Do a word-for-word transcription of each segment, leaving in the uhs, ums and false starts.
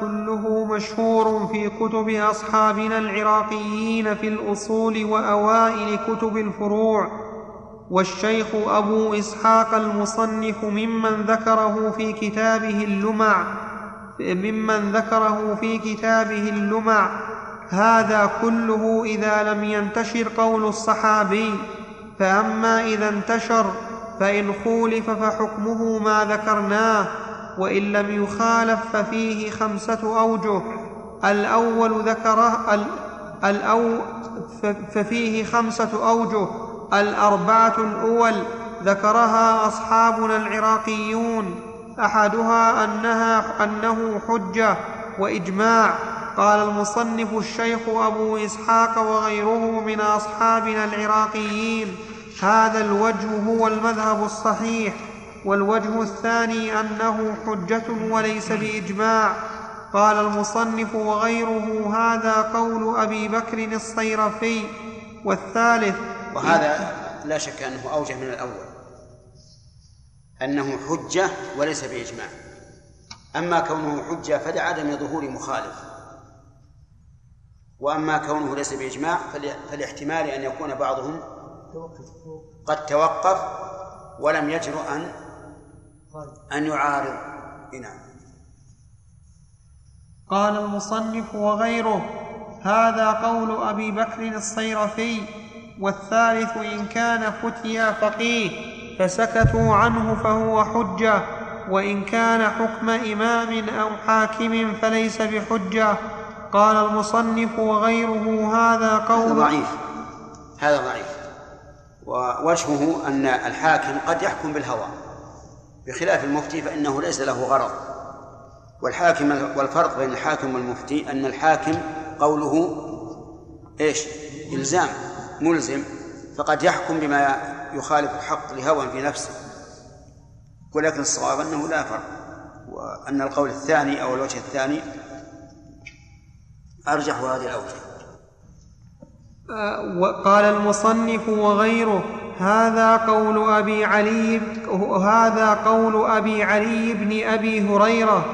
كله مشهور في كتب أصحابنا العراقيين في الأصول وأوائل كتب الفروع. والشيخ أبو إسحاق المصنف ممن ذكره في كتابه اللمع ممن ذكره في كتابه اللمع هذا كله إذا لم ينتشر قول الصحابي، فأما إذا انتشر فإن خولف فحكمه ما ذكرناه، وإن لم يخالف ففيه خمسة أوجه. الأول ذكره ال... الأو... ففيه خمسة أوجه الأربعة الأول ذكرها أصحابنا العراقيون. أحدها أنها... أنه حجة وإجماع. قال المصنف الشيخ أبو إسحاق وغيره من أصحابنا العراقيين: هذا الوجه هو المذهب الصحيح. والوجه الثاني أنه حجة وليس بإجماع. قال المصنف وغيره: هذا قول أبي بكر الصيرفي. والثالث، وهذا لا شك أنه أوجه من الأول، أنه حجة وليس بإجماع. أما كونه حجة فلعدم ظهور مخالف، وأما كونه ليس بإجماع فالاحتمال أن يكون بعضهم قد توقف ولم يجرؤ أن أن يعارض. نعم. قال المصنف وغيره: هذا قول أبي بكر الصيرفي. والثالث: إن كان فتيا فقيه فسكتوا عنه فهو حجة، وإن كان حكم إمام أو حاكم فليس بحجة. قال المصنف وغيره: هذا قول ضعيف. هذا ضعيف، ووجهه أن الحاكم قد يحكم بالهوى، بخلاف المفتي فإنه ليس له غرض. والحاكم والفرق بين الحاكم والمفتي أن الحاكم قوله إيش؟ إلزام، ملزم، فقد يحكم بما يخالف الحق لهوى في نفسه. ولكن الصواب أنه لا فرق، وأن القول الثاني أو الوجه الثاني أرجح هذه الأوجه. وقال المصنف وغيره: هذا قول أبي علي هذا قول أبي علي بن أبي هريرة.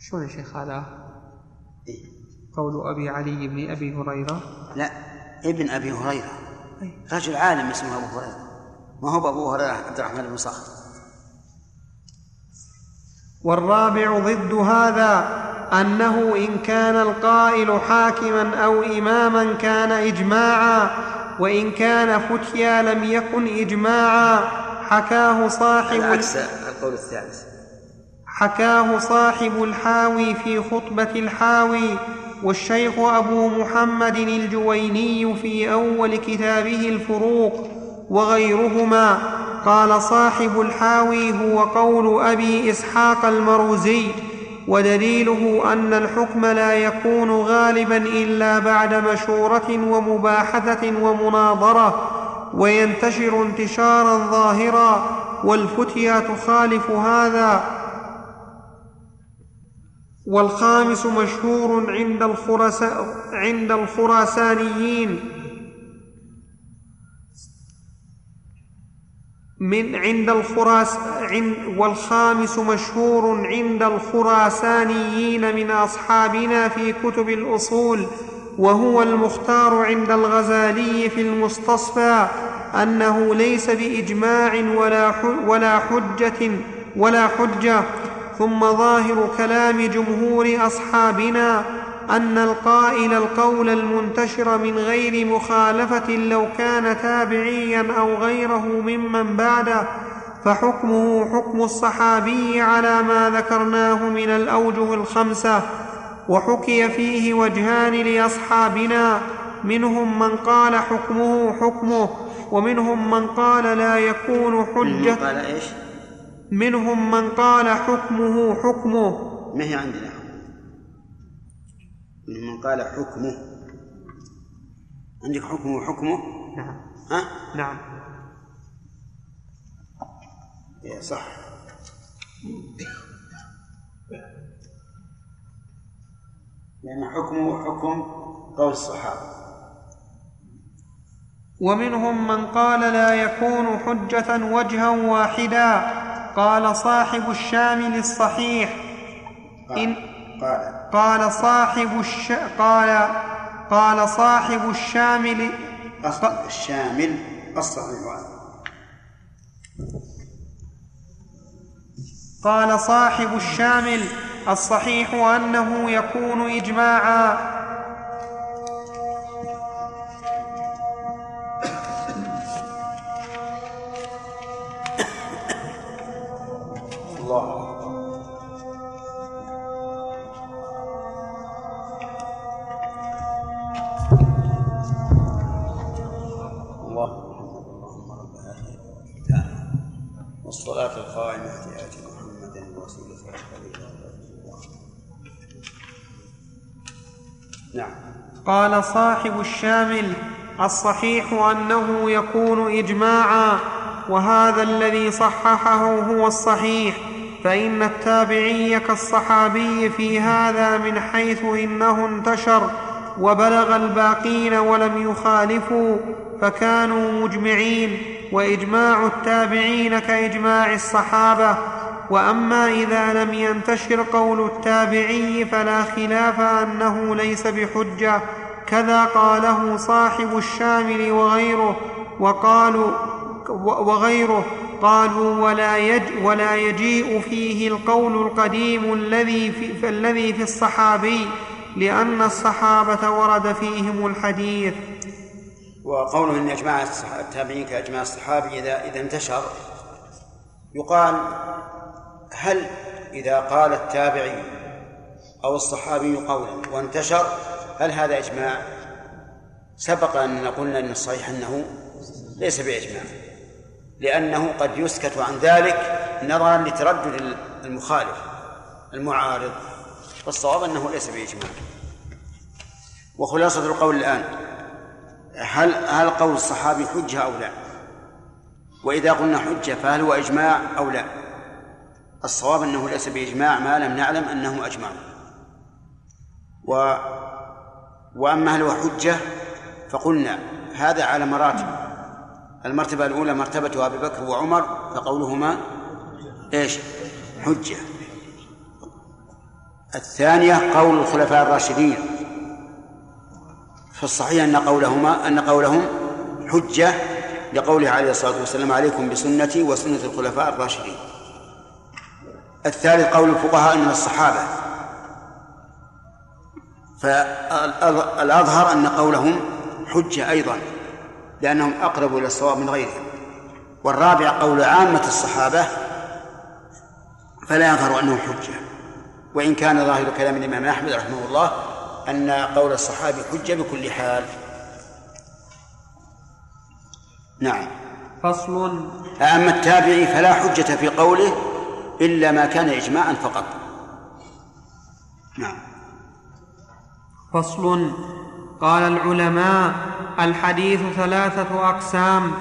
شو يا شيخ هذا؟ قول أبي علي بن أبي هريرة؟ لا، ابن أبي هريرة، رجل عالم اسمه أبو هريرة، ما هو أبو هريرة عبد الرحمن بن صخر. والرابع ضد هذا أنه إن كان القائل حاكما أو إماما كان إجماعا، وإن كان فتيا لم يكن إجماعا. حكاه صاحب العكس القول الثالث حكاه صاحب الحاوي في خطبة الحاوي. والشيخ أبو محمد الجويني في أول كتابه الفروق وغيرهما. قال صاحب الحاوي: هو قول أبي إسحاق المروزي، ودليله أن الحكم لا يكون غالبا إلا بعد مشورة ومباحثة ومناظرة، وينتشر انتشارا ظاهرا، والفتيا تخالف هذا. والخامس مشهور عند الخرس عند الخراسانيين من عند الخراس عند والخامس مشهور عند الخراسانيين من أصحابنا في كتب الأصول، وهو المختار عند الغزالي في المستصفى، أنه ليس بإجماع ولا ولا حجة ولا حجة. ثم ظاهر كلام جمهور أصحابنا أن القائل القول المنتشر من غير مخالفة لو كان تابعيا أو غيره ممن بعده فحكمه حكم الصحابي على ما ذكرناه من الأوجه الخمسة. وحكي فيه وجهان لأصحابنا: منهم من قال حكمه حكمه، ومنهم من قال لا يكون حجة. منهم من قال حكمه حكمه ما هي عندنا من قال حكمه عندك حكمه حكمه نعم. ها؟ نعم يا صح. لأن يعني حكمه حكم قول الصحابة. ومنهم من قال لا يكون حجة وجها واحدا، قال صاحب الشامل الصحيح إن قال صاحب الش قال قال صاحب الشامل الشامل الصحيح قال صاحب الشامل الصحيح أنه يكون إجماعا. الله والصلاة القائمة آت محمد وسيلة الخليل. نعم. قال صاحب الشامل الصحيح أنه يكون إجماعا، وهذا الذي صححه هو الصحيح، فإن التابعي كالصحابي في هذا من حيث إنه انتشر وبلغ الباقين ولم يخالفوا فكانوا مجمعين، وإجماع التابعين كإجماع الصحابة. وأما إذا لم ينتشر قول التابعي فلا خلاف أنه ليس بحجة، كذا قاله صاحب الشامل وغيره وقالوا وغيره قالوا ولا, يج ولا يجيء فيه القول القديم الذي في, الذي في الصحابي، لأن الصحابة ورد فيهم الحديث. وقوله إن إجماع التابعين كإجماع الصحابي إذا, إذا انتشر، يقال هل إذا قال التابعي أو الصحابي قولا وانتشر هل هذا إجماع؟ سبق أن قلنا أن الصحيح أنه ليس بإجماع، لأنه قد يسكت عن ذلك نظرا لتردد المخالف المعارض، والصواب أنه ليس بإجماع. وخلاصة القول الآن هل هل قول الصحابي حجة أو لا؟ وإذا قلنا حجة فهل هو إجماع أو لا؟ الصواب أنه ليس بإجماع ما لم نعلم أنه أجمع. و... وأما هل هو حجة فقلنا هذا على مراتب، المرتبة الأولى مرتبة أبي بكر وعمر فقولهما إيش؟ حجة. الثانية قول الخلفاء الراشدين، فالصحيح أن قولهما أن قولهم حجة لقوله عليه الصلاة والسلام عليكم بسنتي وسنة الخلفاء الراشدين. الثالث قول الفقهاء من الصحابة، فالأظهر أن قولهم حجة أيضا لأنهم أقرب إلى الصواب من غيرهم. والرابع قول عامة الصحابة فلا يظهر أنه حجة، وإن كان ظاهر كلام الإمام أحمد رحمه الله أن قول الصحابي حجة بكل حال. نعم. فصل. أما التابعي فلا حجة في قوله إلا ما كان إجماعا فقط. نعم. فصل. قال العلماء الحديث ثلاثة أقسام: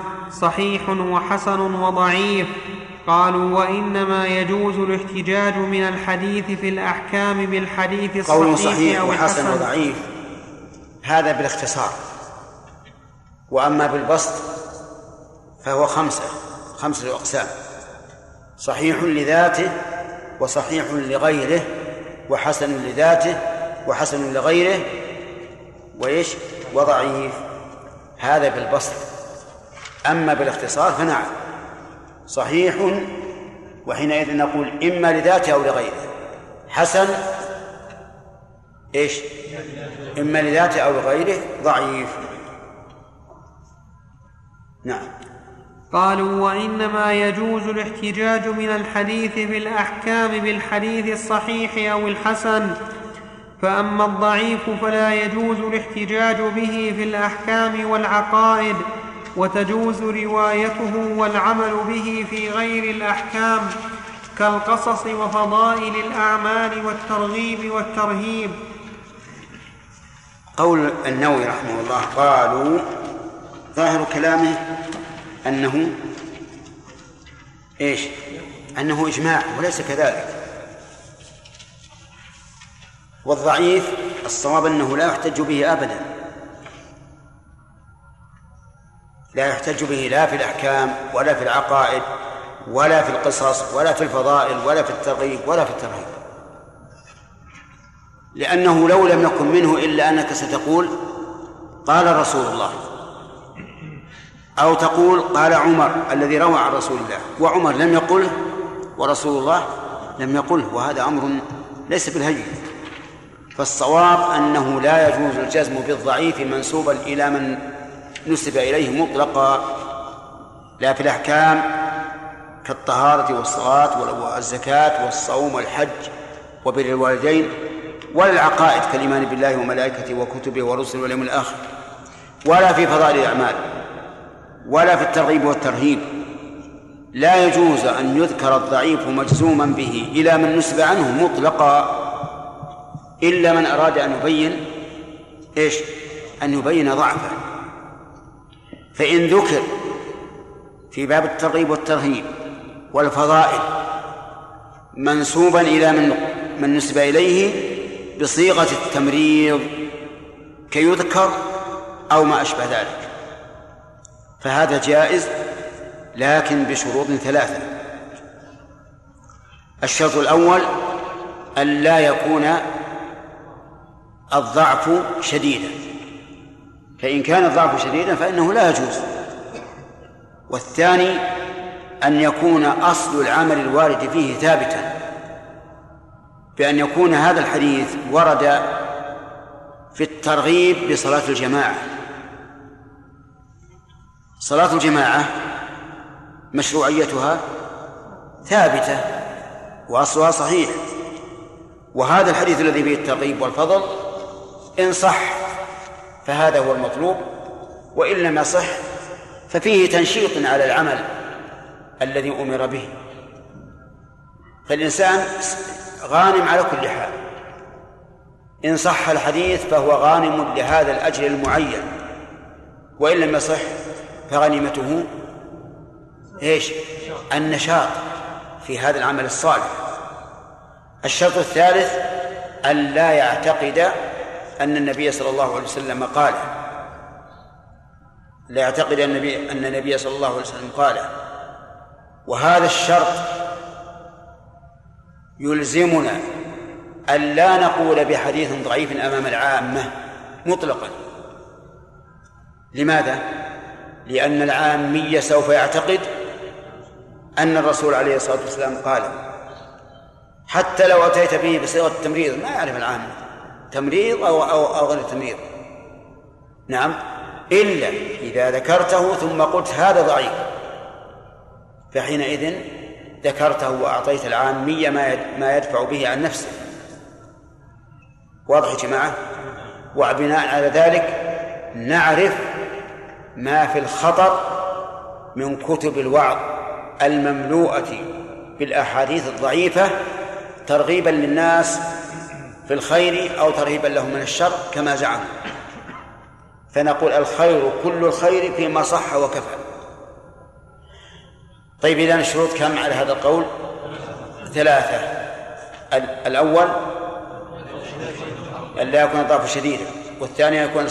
صحيح وحسن وضعيف. قالوا وإنما يجوز الاحتجاج من الحديث في الأحكام بالحديث الصحيح قول صحيح أو وحسن حسن. وضعيف هذا بالاختصار، وأما بالبسط فهو خمسة خمسة أقسام: صحيح لذاته وصحيح لغيره وحسن لذاته وحسن لغيره وإيش وضعيف. هذا بالبسط. أما بالاختصار فنعم صحيح وحينئذ نقول إما لذاته أو لغيره، حسن إيش إما لذاته أو لغيره، ضعيف. نعم. قالوا وإنما يجوز الاحتجاج من الحديث في الأحكام بالحديث الصحيح أو الحسن، فأما الضعيف فلا يجوز الاحتجاج به في الأحكام والعقائد، وتجوز روايته والعمل به في غير الأحكام كالقصص وفضائل الأعمال والترغيب والترهيب. قول النووي رحمه الله قالوا ظاهر كلامه أنه إيش؟ أنه إجماع وليس كذلك. والضعيف الصواب أنه لا يحتج به أبدا، لا يحتج به لا في الأحكام ولا في العقائد ولا في القصص ولا في الفضائل ولا في الترغيب ولا في الترهيب، لأنه لو لم يكن منه إلا أنك ستقول قال رسول الله، أو تقول قال عمر الذي روى عن رسول الله، وعمر لم يقله ورسول الله لم يقله، وهذا أمر ليس بالهجي. فالصواب أنه لا يجوز الجزم بالضعيف منسوبا إلى من نسب إليه مطلقا، لا في الأحكام كالطهارة والصلاة والزكاة والصوم والحج وبر الوالدين، ولا العقائد كالإيمان بالله وملائكته وكتبه ورسله واليوم الآخر، ولا في فضائل الأعمال، ولا في الترغيب والترهيب. لا يجوز أن يذكر الضعيف مجزوما به إلى من نسب عنه مطلقا، إلا من أراد أن يبين إيش؟ أن يبين ضعفه. فإن ذكر في باب الترغيب والترهيب والفضائل منسوبا إلى من, من نسب إليه بصيغة التمريض كيذكر أو ما أشبه ذلك، فهذا جائز لكن بشروط ثلاثة. الشرط الأول أن لا يكون الضعف شديدا، فإن كان الضعف شديدا فإنه لا يجوز. والثاني أن يكون أصل العمل الوارد فيه ثابتا، بأن يكون هذا الحديث ورد في الترغيب بصلاة الجماعة. صلاة الجماعة مشروعيتها ثابتة وأصلها صحيح، وهذا الحديث الذي فيه الترغيب والفضل إن صح فهذا هو المطلوب، وإن لم يصح ففيه تنشيط على العمل الذي أمر به، فالإنسان غانم على كل حال. إن صح الحديث فهو غانم لهذا الأجر المعين، وإن لم يصح فغنيمته إيش؟ النشاط في هذا العمل الصالح. الشرط الثالث أن لا يعتقد أن النبي صلى الله عليه وسلم قال، لا يعتقد النبي أن النبي صلى الله عليه وسلم قال. وهذا الشرط يلزمنا أن لا نقول بحديث ضعيف أمام العامة مطلقا. لماذا؟ لأن العامي سوف يعتقد أن الرسول عليه الصلاة والسلام قال، حتى لو أتيت به بصيغة التمريض ما يعرف العامة تمريض أو, أو, أو غير تمريض. نعم، إلا إذا ذكرته ثم قلت هذا ضعيف، فحينئذ ذكرته وأعطيت العامية ما يدفع به عن نفسه. واضح يا جماعة؟ وبناء على ذلك نعرف ما في الخطر من كتب الوعظ المملوءة بالأحاديث الضعيفة ترغيبا للناس في الخير أو ترهيبا لهم من الشر كما زعموا. فنقول الخير كل الخير فيما صح وكفى. طيب، إذن الشروط كم على هذا القول؟ ثلاثة. الأول أن لا يكون الضعف شديدا، والثاني أن يكون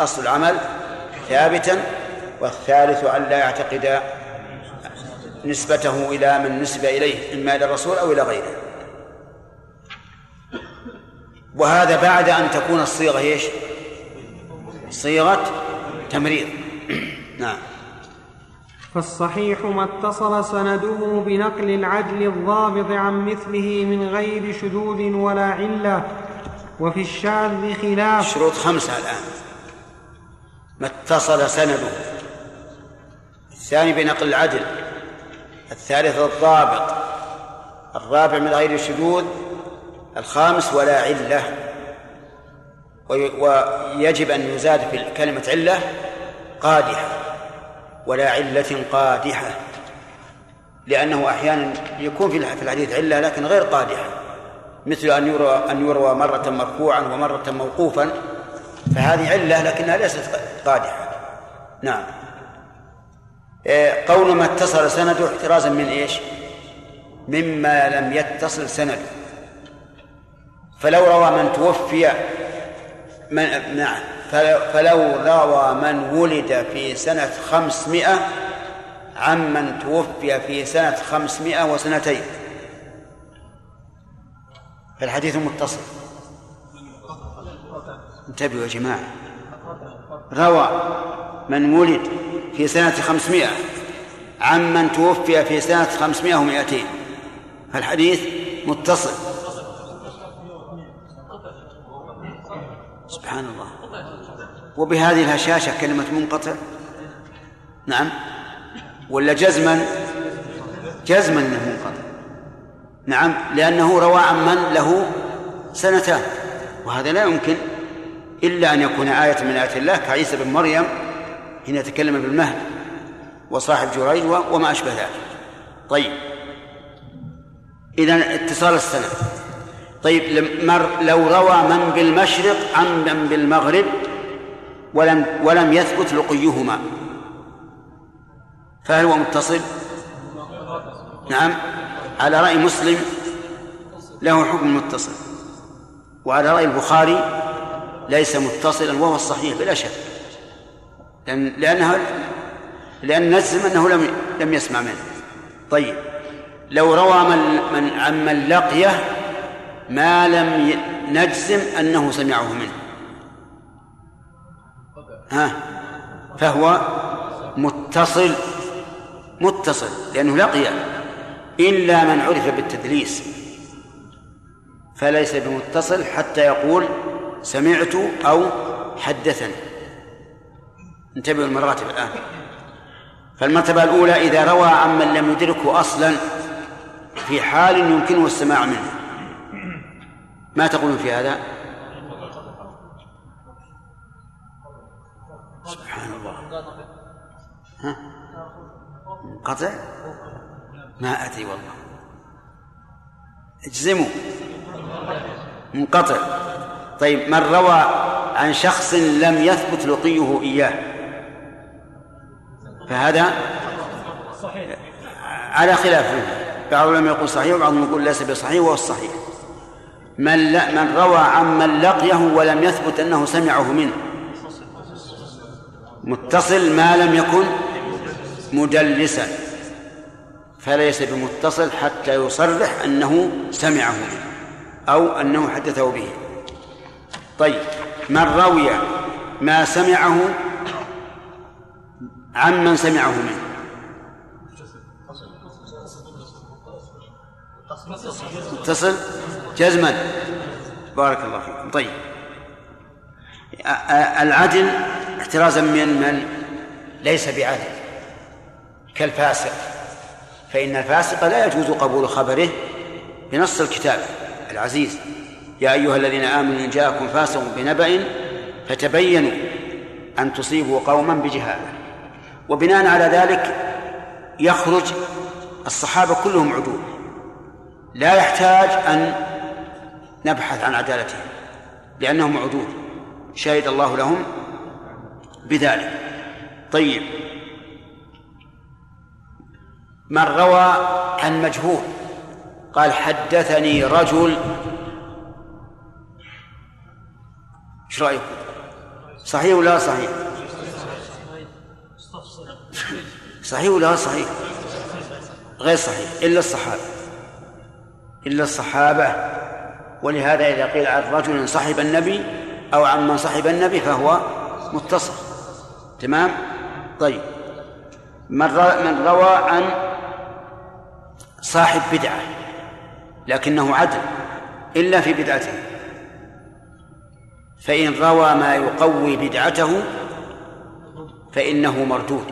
أصل العمل ثابتا، والثالث أن لا يعتقد نسبته إلى من نسب إليه إما إلى الرسول أو إلى غيره. وهذا بعد أن تكون الصيغة إيش؟ صيغة تمريض. نعم. فالصحيح ما اتصل سنده بنقل العدل الضابط عن مثله من غير شذوذ ولا علة، وفي الشاذ خلاف. شروط خمسة الآن. ما اتصل سنده، الثاني بنقل العدل، الثالث الضابط، الرابع من غير شذوذ، الخامس ولا علة. ويجب أن يزاد في كلمة علة قادحة، ولا علة قادحة، لأنه أحيانا يكون في الحديث علة لكن غير قادحة، مثل أن يروى, أن يروى مرة مرفوعا ومرة موقوفا، فهذه علة لكنها ليست قادحة. نعم. قول ما اتصل سنده احترازا من إيش؟ مما لم يتصل سنده. فلو روى من توفي من نعم فلو روى من ولد في سنة خمسمائة عمن توفي في سنة خمسمائة وسنتين، فالحديث متصل. انتبهوا يا جماعة، روى من ولد في سنة خمسمائة عمن توفي في سنة خمسمائة ومائتين، فالحديث متصل. سبحان الله. وبهذه الهشاشة كلمة منقطع. نعم، ولا جزما جزما منقطع. نعم، لأنه روى عمن له سنتان، وهذا لا يمكن إلا أن يكون آية من آيات الله، كعيسى بن مريم حين يتكلم بالمهد وصاحب جريج وما أشبه ذلك. طيب، إذن اتصال السنة. طيب، لو روى من بالمشرق عن من بالمغرب ولم, ولم يثبت لقيهما، فهل هو متصل؟ نعم، على رأي مسلم له حكم متصل، وعلى رأي البخاري ليس متصلا، وهو الصحيح بلا شك، لأنها لأن نزم أنه لم, لم يسمع منه. طيب، لو روى من, من عمن لقيه ما لم نجزم أنه سمعه منه، ها، فهو متصل متصل لأنه لقيه، إلا من عرف بالتدليس فليس بمتصل حتى يقول سمعت أو حدثني. انتبهوا المراتب الآن. فالمرتبة الأولى إذا روى عمن لم يدركه أصلا في حال يمكنه السماع منه. ما تقولون في هذا؟ سبحان الله، ها؟ قطع؟ ما أتي والله. اجزموا منقطع. طيب، من روى عن شخص لم يثبت لقيه إياه فهذا على خلافه، بعضهم يقول صحيح وبعضهم يقول ليس بصحيح، وهو الصحيح. من, من روى عمن لقيه ولم يثبت أنه سمعه منه متصل ما لم يكن مدلسا، فليس بمتصل حتى يصرح أنه سمعه منه أو أنه حدثه به. طيب، من روي ما سمعه عمن سمعه منه متصل جزما. بارك الله فيكم. طيب، العدل احترازا من من ليس بعدل كالفاسق، فإن الفاسق لا يجوز قبول خبره بنص الكتاب العزيز: يا أيها الذين آمنوا إن جاءكم فاسق بنبأ فتبينوا أن تصيبوا قوما بجهالة. وبناء على ذلك يخرج الصحابة كلهم عدول، لا يحتاج أن نبحث عن عدالتهم لأنهم عدول، شهد الله لهم بذلك. طيب، من روى عن مجهول قال حدثني رجل، ايش رايكم؟ صحيح ولا صحيح؟ صحيح ولا صحيح؟ غير صحيح، الا الصحابه الا الصحابه ولهذا اذا قيل عن رجل صاحب النبي او عمن صاحب النبي فهو متصل. تمام. طيب، من روى عن صاحب بدعه لكنه عدل الا في بدعته، فإن روى ما يقوي بدعته فإنه مردود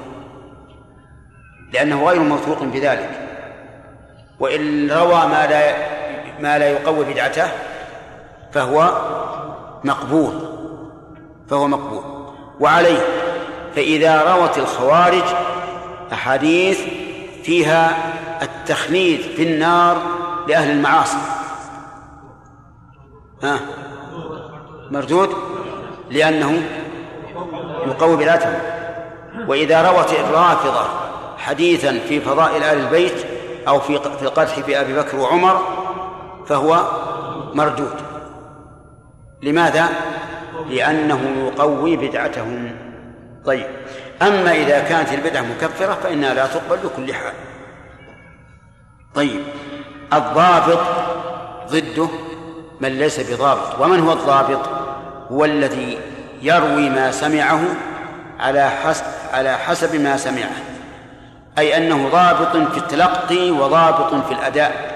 لأنه غير موثوق بذلك، وإن روى ما لا ما لا يقوي بدعته فهو مقبول فهو مقبول وعليه فإذا روت الخوارج أحاديث فيها التخليد في النار لأهل المعاصي، ها، مردود لأنه يقوي بذاته. وإذا روت الرافضة حديثا في فضائل آل البيت أو في القدح في أبي بكر وعمر فهو مردود. لماذا؟ لأنه يقوي بدعتهم. طيب. أما إذا كانت البدعة مكفرة فإنها لا تقبل بكل حال. طيب الضابط ضده من ليس بضابط. ومن هو الضابط؟ هو الذي يروي ما سمعه على حسب, على حسب ما سمعه، أي أنه ضابط في التلقي وضابط في الأداء،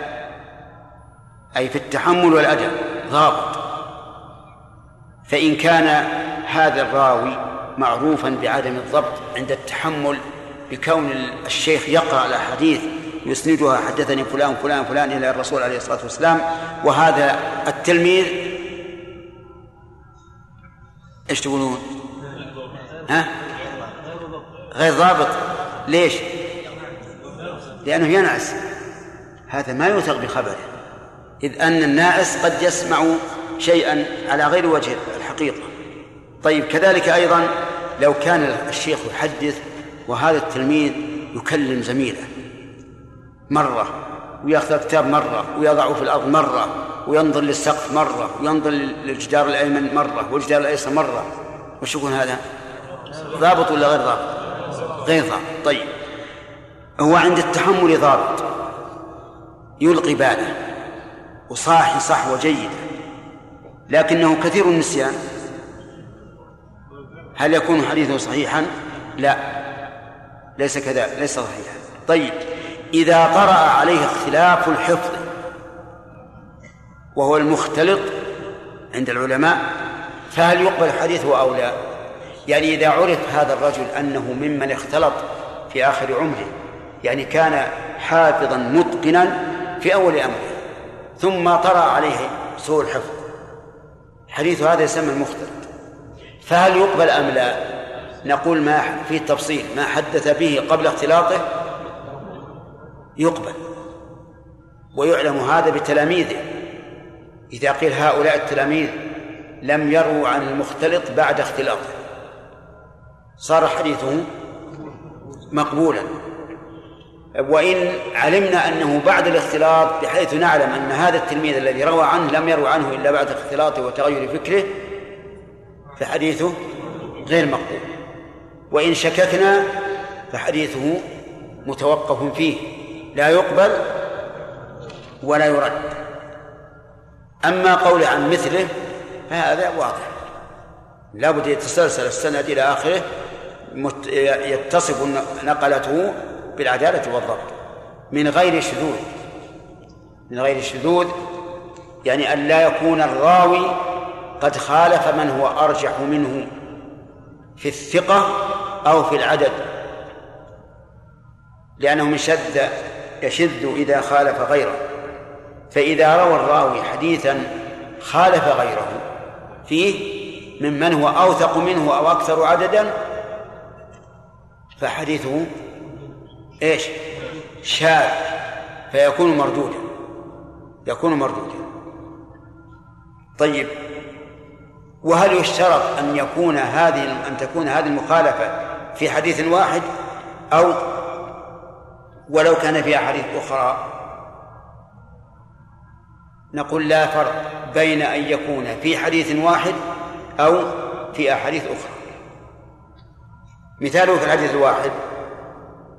أي في التحمل والأداء ضابط. فإن كان هذا الراوي معروفا بعدم الضبط عند التحمل بكون الشيخ يقرأ الأحاديث يسندها حدثني فلان فلان فلان إلى الرسول عليه الصلاة والسلام، وهذا التلميذ ايش تقولون؟ ها؟ غير ضابط. ليش؟ لأنه ينعس، هذا ما يوثق بخبره، إذ أن النائس قد يسمع شيئا على غير وجه الحقيقة. طيب كذلك أيضا لو كان الشيخ يحدث وهذا التلميذ يكلم زميله مرة ويأخذ كتاب مرة ويضعه في الأرض مرة وينظر للسقف مرة وينظر للجدار الأيمن مرة والجدار الأيسر مرة، وش يكون هذا؟ ضابط ولا غير ضابط؟ غير ضابط. طيب هو عند التحمل ضابط يلقي باله وصاحي صحوة جيدة، لكنه كثير النسيان، هل يكون حديثه صحيحا؟ لا، ليس كذا، ليس صحيحا. طيب إذا طرأ عليه اختلاف الحفظ وهو المختلط عند العلماء فهل يقبل حديثه أو لا؟ يعني إذا عرف هذا الرجل أنه ممن اختلط في آخر عمره، يعني كان حافظا متقنا في أول أمره ثم طرأ عليه سوء الحفظ، حديث هذا يسمى المختلط، فهل يقبل أم لا؟ نقول ما في تفصيل، ما حدث به قبل اختلاطه يقبل، ويعلم هذا بتلاميذه. إذا قيل هؤلاء التلاميذ لم يروا عن المختلط بعد اختلاطه صار حديثه مقبولا. وإن علمنا أنه بعد الاختلاط بحيث نعلم أن هذا التلميذ الذي روى عنه لم يروى عنه إلا بعد اختلاطه وتغير فكره فحديثه غير مقبول، وإن شككنا فحديثه متوقف فيه لا يقبل ولا يرد. أما قول عن مثله فهذا واضح، لا بد يتسلسل السند إلى آخره، يتصف نقلته بالعدالة والضبط من غير شذوذ، من غير شذوذ يعني أن لا يكون الراوي قد خالف من هو أرجح منه في الثقة أو في العدد، لأنه من شذ يشذ إذا خالف غيره. فإذا روى الراوي حديثا خالف غيره فيه ممن هو أوثق منه أو أكثر عددا فحديثه إيش؟ شاذ، فيكون مردودا، يكون مردودا. طيب وهل يشترط أن يكون هذه أن تكون هذه المخالفة في حديث واحد أو ولو كان في أحاديث أخرى؟ نقول لا فرق بين أن يكون في حديث واحد أو في أحاديث أخرى. مثاله في الحديث الواحد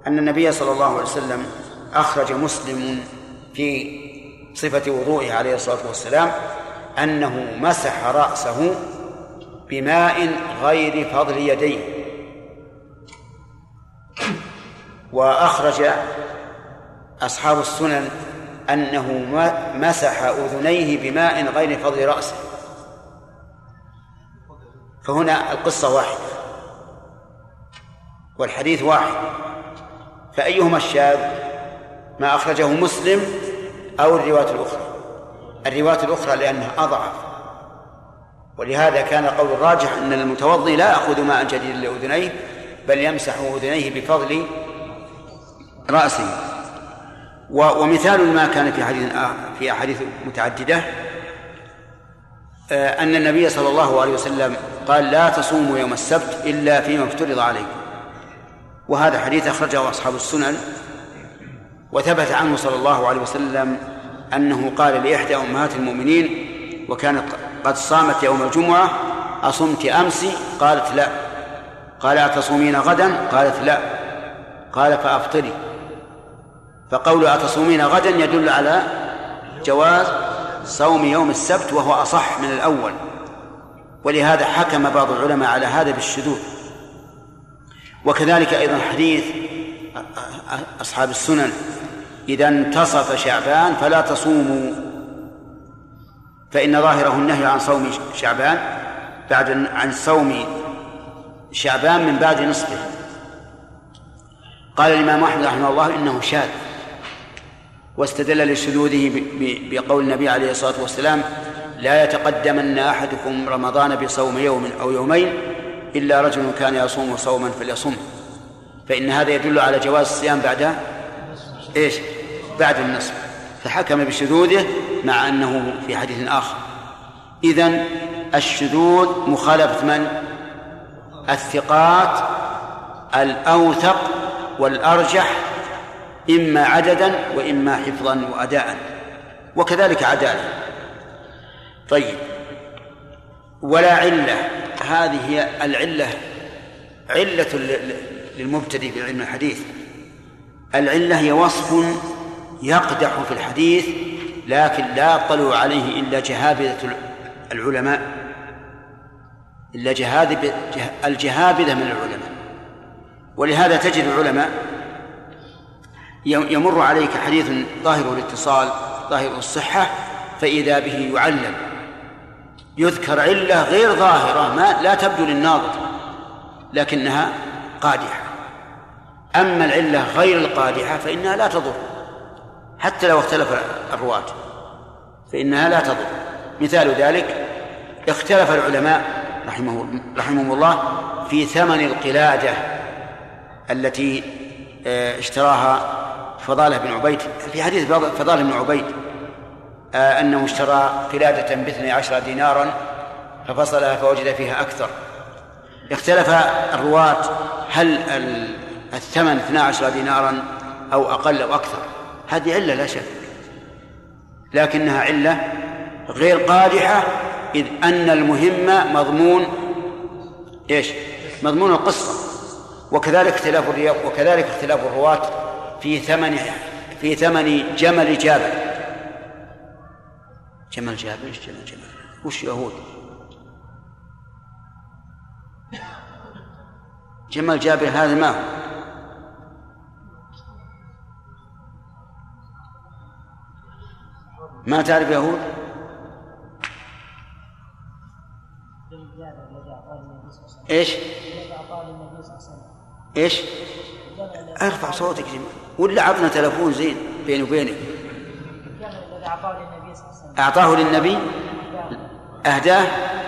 أن النبي صلى الله عليه وسلم أخرج مسلم في صفة وضوئه عليه الصلاة والسلام أنه مسح رأسه بماء غير فضل يديه، وأخرج أصحاب السنن أنه مسح أذنيه بماء غير فضل رأسه، فهنا القصة واحدة والحديث واحد، فأيهما الشاذ؟ ما أخرجه مسلم أو الروايات الأخرى؟ الروايات الأخرى لأنها أضعف، ولهذا كان قول الراجح أن المتوضئ لا يأخذ ماء جديد لأذنيه بل يمسح أذنيه بفضل رأسه. ومثال ما كان في حديث في أحاديث متعددة أن النبي صلى الله عليه وسلم قال لا تصوموا يوم السبت إلا فيما افترض عليكم، وهذا حديث أخرجه أصحاب السنن، وثبت عنه صلى الله عليه وسلم أنه قال لإحدى أمهات المؤمنين وكانت قد صامت يوم الجمعة أصمت أمس؟ قالت لا، قال أتصومين غدا؟ قالت لا. قال فأفطري. فقول أتصومين غدا يدل على جواز صوم يوم السبت، وهو أصح من الأول، ولهذا حكم بعض العلماء على هذا بالشذوذ. وكذلك أيضا حديث أصحاب السنن: إذا انتصف شعبان فلا تصوموا، فإن ظاهره النهي عن صوم شعبان بعد عن صوم شعبان من بعد نصفه. قال الإمام أحمد رحمه الله إنه شاذ، واستدل لشذوذه بقول النبي عليه الصلاة والسلام: لا يتقدمن أحدكم رمضان بصوم يوم أو يومين إلا رجل كان يصوم صوما فليصم، فإن هذا يدل على جواز الصيام بعد إيش؟ بعد النصف. فحكم بشذوذه مع أنه في حديث آخر. إذن الشذوذ مخالفة من؟ الثقات، الأوثق والأرجح، إما عددا وإما حفظا وأداء، وكذلك عدالة. طيب، ولا علة، هذه هي العلة، علة للمبتدئ في علم الحديث. العلة هي وصف يقدح في الحديث لكن لا يطلع عليه إلا جهابذة العلماء، إلا جهابذة الجهابذة من العلماء. ولهذا تجد العلماء يمر عليك حديث ظاهره الاتصال ظاهره الصحة فإذا به يعلم، يذكر علة غير ظاهرة ما لا تبدو للناظر لكنها قادحة. أما العلة غير القادحة فإنها لا تضر حتى لو اختلف الرواة، فإنها لا تضر. مثال ذلك: اختلف العلماء رحمهم الله في ثمن القلادة التي اشتراها فضالة بن عبيد، في حديث فضالة بن عبيد أنه اشترى قلادة باثني عشر دينارا ففصلها فوجد فيها أكثر. اختلف الرواة هل الثمن اثني عشر دينارا أو أقل أو أكثر. هذه علة لا شك، لكنها علة غير قادحة، إذ أن المهم مضمون إيش؟ مضمون القصة. وكذلك اختلاف الرياض، وكذلك اختلاف الرواة في ثمن في ثمن جمل جابر. جمل جابر ايش جمل جابر؟ وش يهود؟ جمل جابر هذا ما هو؟ ما تعرف يهود؟ ايش؟ ايش؟ ارفع صوتك جميل ولا عطنا تلفون زين بيني وبينك. اعطاه للنبي اهداه؟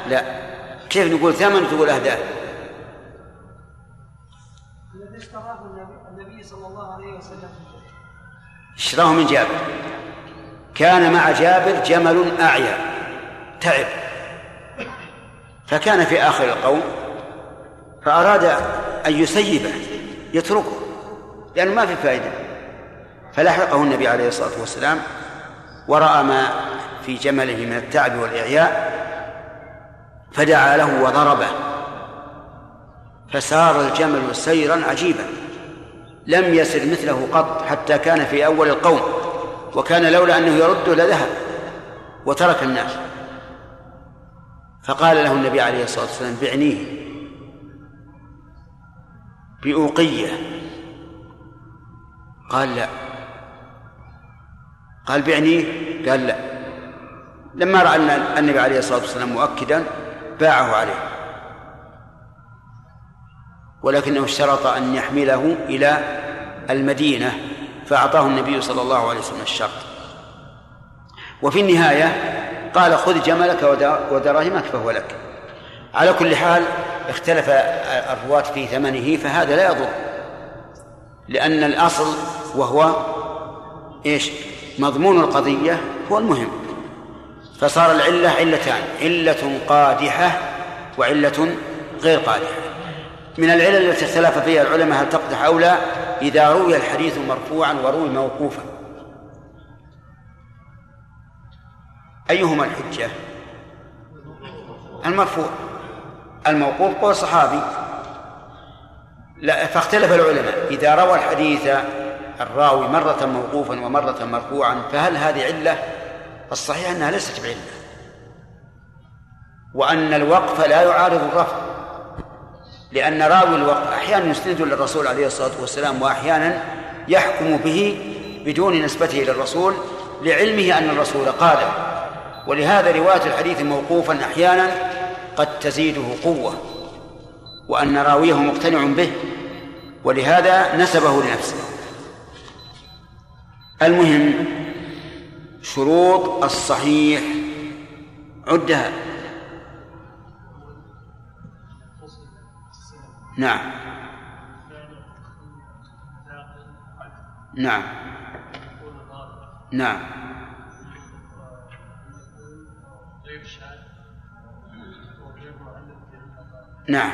لا، كيف نقول ثمن تقول اهداه؟ اشتراه النبي صلى الله عليه وسلم، اشتراه من جابر، كان مع جابر جمل اعيا تعب فكان في اخر القوم فاراد أن يسيبه يتركه لأنه ما في فائدة، فلحقه النبي عليه الصلاة والسلام ورأى ما في جمله من التعب والإعياء فدعا له وضربه، فسار الجمل سيرا عجيبا لم يسر مثله قط حتى كان في أول القوم، وكان لولا أنه يرده لذهب وترك الناس. فقال له النبي عليه الصلاة والسلام: بعنيه بأوقية. قال لا. قال بعنيه؟ قال لا. لما رأى النبي عليه الصلاة والسلام مؤكدا باعه عليه، ولكنه اشترط أن يحمله إلى المدينة فأعطاه النبي صلى الله عليه وسلم الشرط. وفي النهاية قال: خذ جملك ودراهمك فهو لك. على كل حال اختلف الرواة في ثمنه، فهذا لا يضر لأن الأصل وهو إيش؟ مضمون القضية هو المهم. فصار العلة علتان: علة قادحة وعلة غير قادحة. من العلل التي اختلف فيها العلماء هل تقدح أو لا: إذا روي الحديث مرفوعا وروي موقوفا. أيهما الحجة؟ المرفوع. الموقوف قول صحابي، لا، فاختلف العلماء إذا روى الحديث الراوي مرة موقوفا ومرة مرفوعا فهل هذه علة؟ الصحيح أنها ليست بعلة، وأن الوقف لا يعارض الرفع، لأن راوي الوقف أحيانا يسند للرسول عليه الصلاة والسلام وأحيانا يحكم به بدون نسبته للرسول لعلمه أن الرسول قاله، ولهذا رواية الحديث موقوفا أحيانا قد تزيده قوة وأن راويه مقتنع به، ولهذا نسبه لنفسه. المهم شروط الصحيح عدها. نعم نعم نعم نعم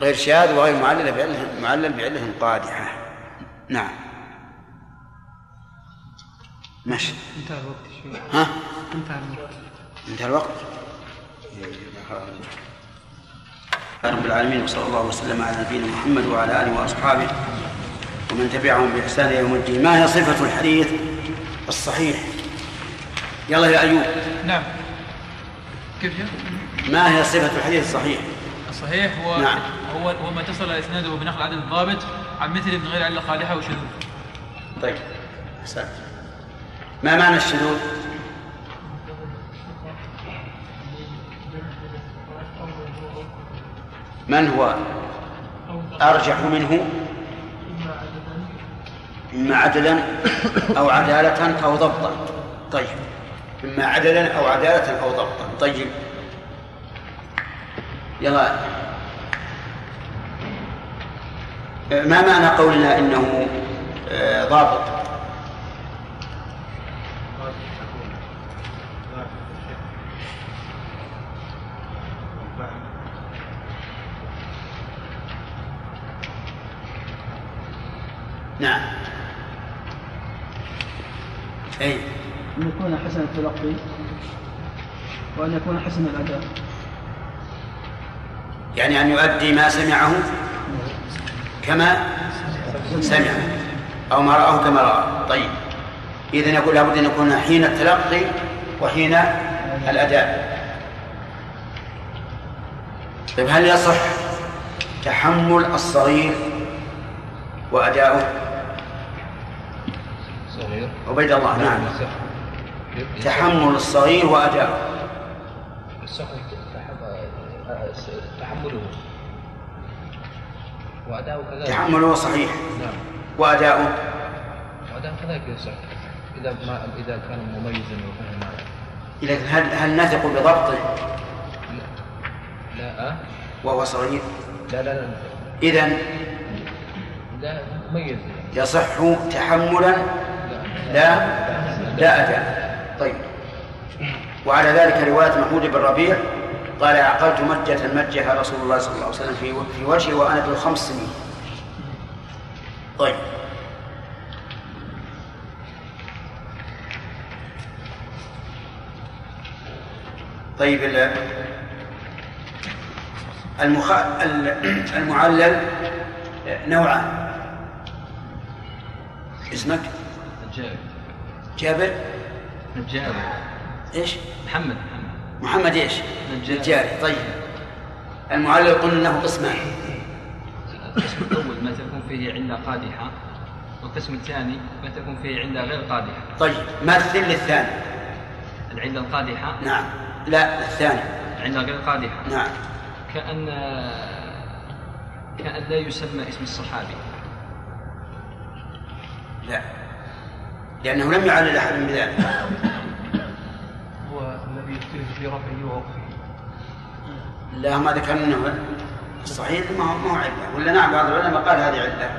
غير شاذ وغير معلل بعله معلل بعله قادحة. نعم ماشي. انتهى الوقت شوي. ها انتهى الوقت انتهى الوقت رب العالمين، وصلى الله وسلم على نبينا محمد وعلى آله وأصحابه ومن تبعهم بإحسان يوم الدين. ما هي صفة الحديث الصحيح؟ يلا يا أيوب. نعم كيف جاء؟ ما هي صفة الحديث الصحيح؟ الصحيح هو نعم. هو هو ما اتصل إسناده بنقل العدد الضابط عن مثل من غير علة قادحة وشذوذ. طيب أحسنت. ما معنى الشذوذ؟ من هو أرجح منه إما عدلا أو عدالة أو ضبطا. طيب إما عدلا أو عدالة أو ضبطا. طيب يلا ما معنى قولنا إنه ضابط؟ نعم أي أن يكون حسن التلقي وأن يكون حسن الأداء، يعني أن يؤدي ما سمعه كما سمع أو ما رأه كما رأى. طيب إذن يقول لابد أن يكون حين التلقي وحين الأداء. طيب هل يصح تحمل الصغير وأداؤه؟ صغير عبيد الله. نعم تحمل الصغير وأداؤه تحمله وأداؤه كذلك. تحمله صحيح. نعم وأداؤه وأداؤه كذلك يصح إذا ما إذا كان مميزا وفهم معه. إذا هل هل نثق بضبطه؟ لا لا أه؟ وهو صغير لا لا لا نثق. إذا لا مميز يصح تحملا لا لا أداء. طيب وعلى ذلك رواية محمود بن ربيع قال عقلت مجة مجها رسول الله صلى الله عليه وسلم في في وجهي وأنا ذو خمس سنين. طيب طيب المخ... المعلل نوعان. اسمك؟ جابر. جابر؟ جابر. ايش؟ محمد. محمد ايش؟ النجاري. طيب المعلل قلنا له قسمان. القسم الاول ما تكون فيه علة قادحة، والقسم الثاني ما تكون فيه علة غير قادحة. طيب مثل الثاني العلة القادحة. نعم لا الثاني العلة غير قادحة. نعم كأن كأن لا يسمى اسم الصحابي. لا لأنه لم يعلل أحد من ذلك. الذي يختلف في رفعه ووقفه. لا ما ذكرنا انه الصحيح ما هو علة، ولا نعم بعض العلماء قال هذه علة.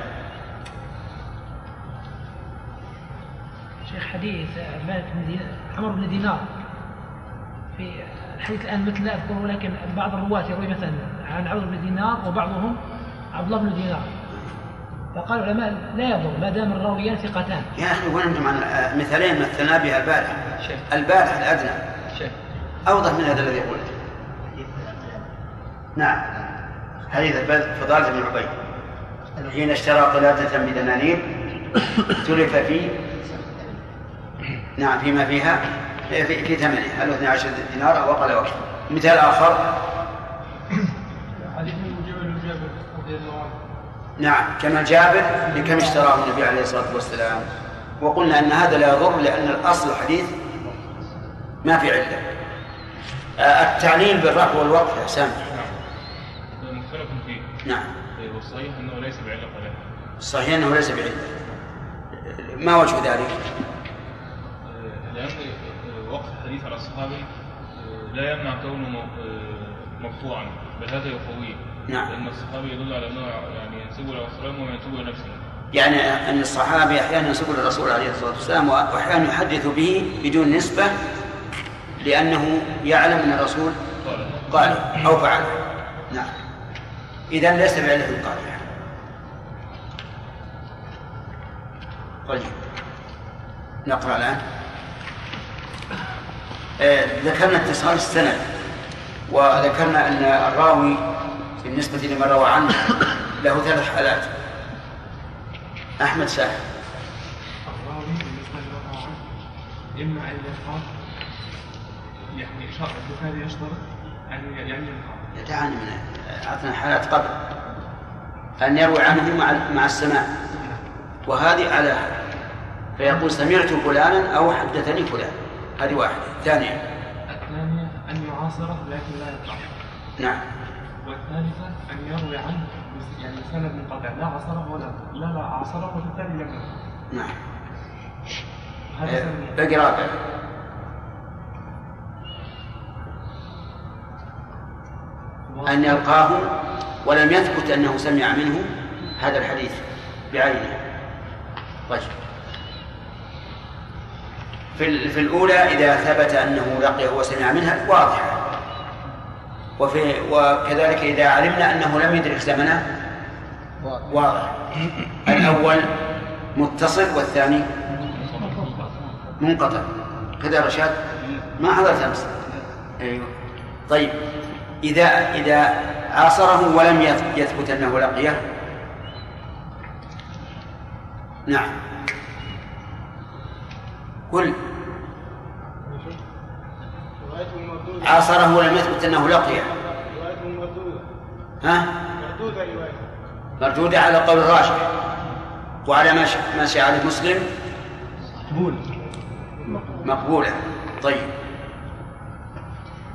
شيخ حديث عمرو بن دينار في الحديث الآن مثل لا أذكره، لكن بعض الرواة يروي مثلا عن عمرو بن دينار وبعضهم عبد الله بن دينار، فقالوا العلماء لا يضر ما دام الراويان ثقتان. يا أخي وين أنتم عن مثالين مثلنا بها البارحة؟ البارحة الأدنى أوضح من هذا الذي يقوله. نعم حديث البذل فضالة بن عبيد. حين اشترى قلادة بدنانير تلف في نعم فيما فيها في, في ثمنها الاثنى عشر دينار او اقل او اكثر. مثال اخر نعم كما جابر بكم اشتراه النبي عليه الصلاه والسلام. وقلنا ان هذا لا يضر لان الاصل الحديث ما في عله. التعليل بالرفع والوقف يا حسام مختلف فيه. نعم والصحيح انه ليس بعله. الصحيح انه ليس بعله. ما وجه ذلك؟ لان وقف الحديث على الصحابي لا يمنع كونه مقطوعا بل هذا يقويه. نعم لان الصحابي يدل على انه يعني ينسبه للرسول وينسبه لنفسه. يعني ان الصحابي احيانا ينسبه للرسول عليه الصلاه والسلام واحيانا يحدث به بدون نسبه لانه يعلم ان الرسول قال او فعل. نعم اذا ليس بعله القادح. طيب نقرا الان. ذكرنا اتصال السند وذكرنا ان الراوي بالنسبه لمن روى عنه له ثلاث حالات. احمد ساحر الراوي بالنسبه لمن روى عنه اما ان يشترط يعني شرط البخاري يشترط ان يعني يتعانى من اعطنا حالات قبل ان يروي عنه مع مع السماع وهذه على فيقول سمعت فلانا او حدثني فلان. هذه واحده. ثانيه الثانيه ان يعاصره لكن لا يقطع. نعم والثالثه ان يروي عنه يعني سند منقطع لا عاصره ولا لا لا عاصره والثاني لم. نعم باقي رابع ان يلقاه ولم يثبت انه سمع منه هذا الحديث بعينه. طيب في في الأولى إذا ثبت أنه لقيه وسمع منها واضحة. وفي وكذلك إذا علمنا أنه لم يدرك زمنه واضح. الأول متصل والثاني منقطع. كذا رشاد ما حضرت أمس. أيوه طيب إذا إذا عاصره ولم يثبت أنه لقيه. نعم قل عاصره ولم يثبت أنه لقيه. ها؟ مردودة على قول الراجح وعلى ما شاء على مسلم مقبولة. طيب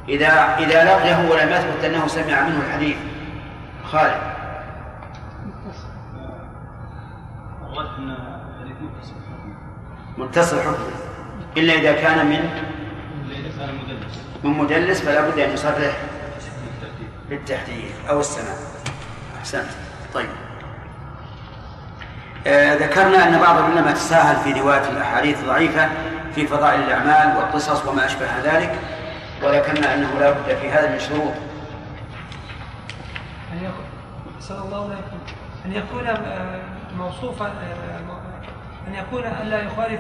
إذا إذا لقيه ولم يثبت أنه سمع منه الحديث. خالد متصل حكمه إلا إذا كان من من مدلس فلا بد أن يصرح بالتحديد أو السماع. أحسنت. طيب آه ذكرنا أن بعض العلماء تساهل في رواية الأحاديث الضعيفة في فضائل الأعمال والقصص وما أشبه ذلك. وذكرنا أنه لا بد في هذا من شروط صلى الله عليه وسلم أن يكون موصوفا أن يكون ألا يخالف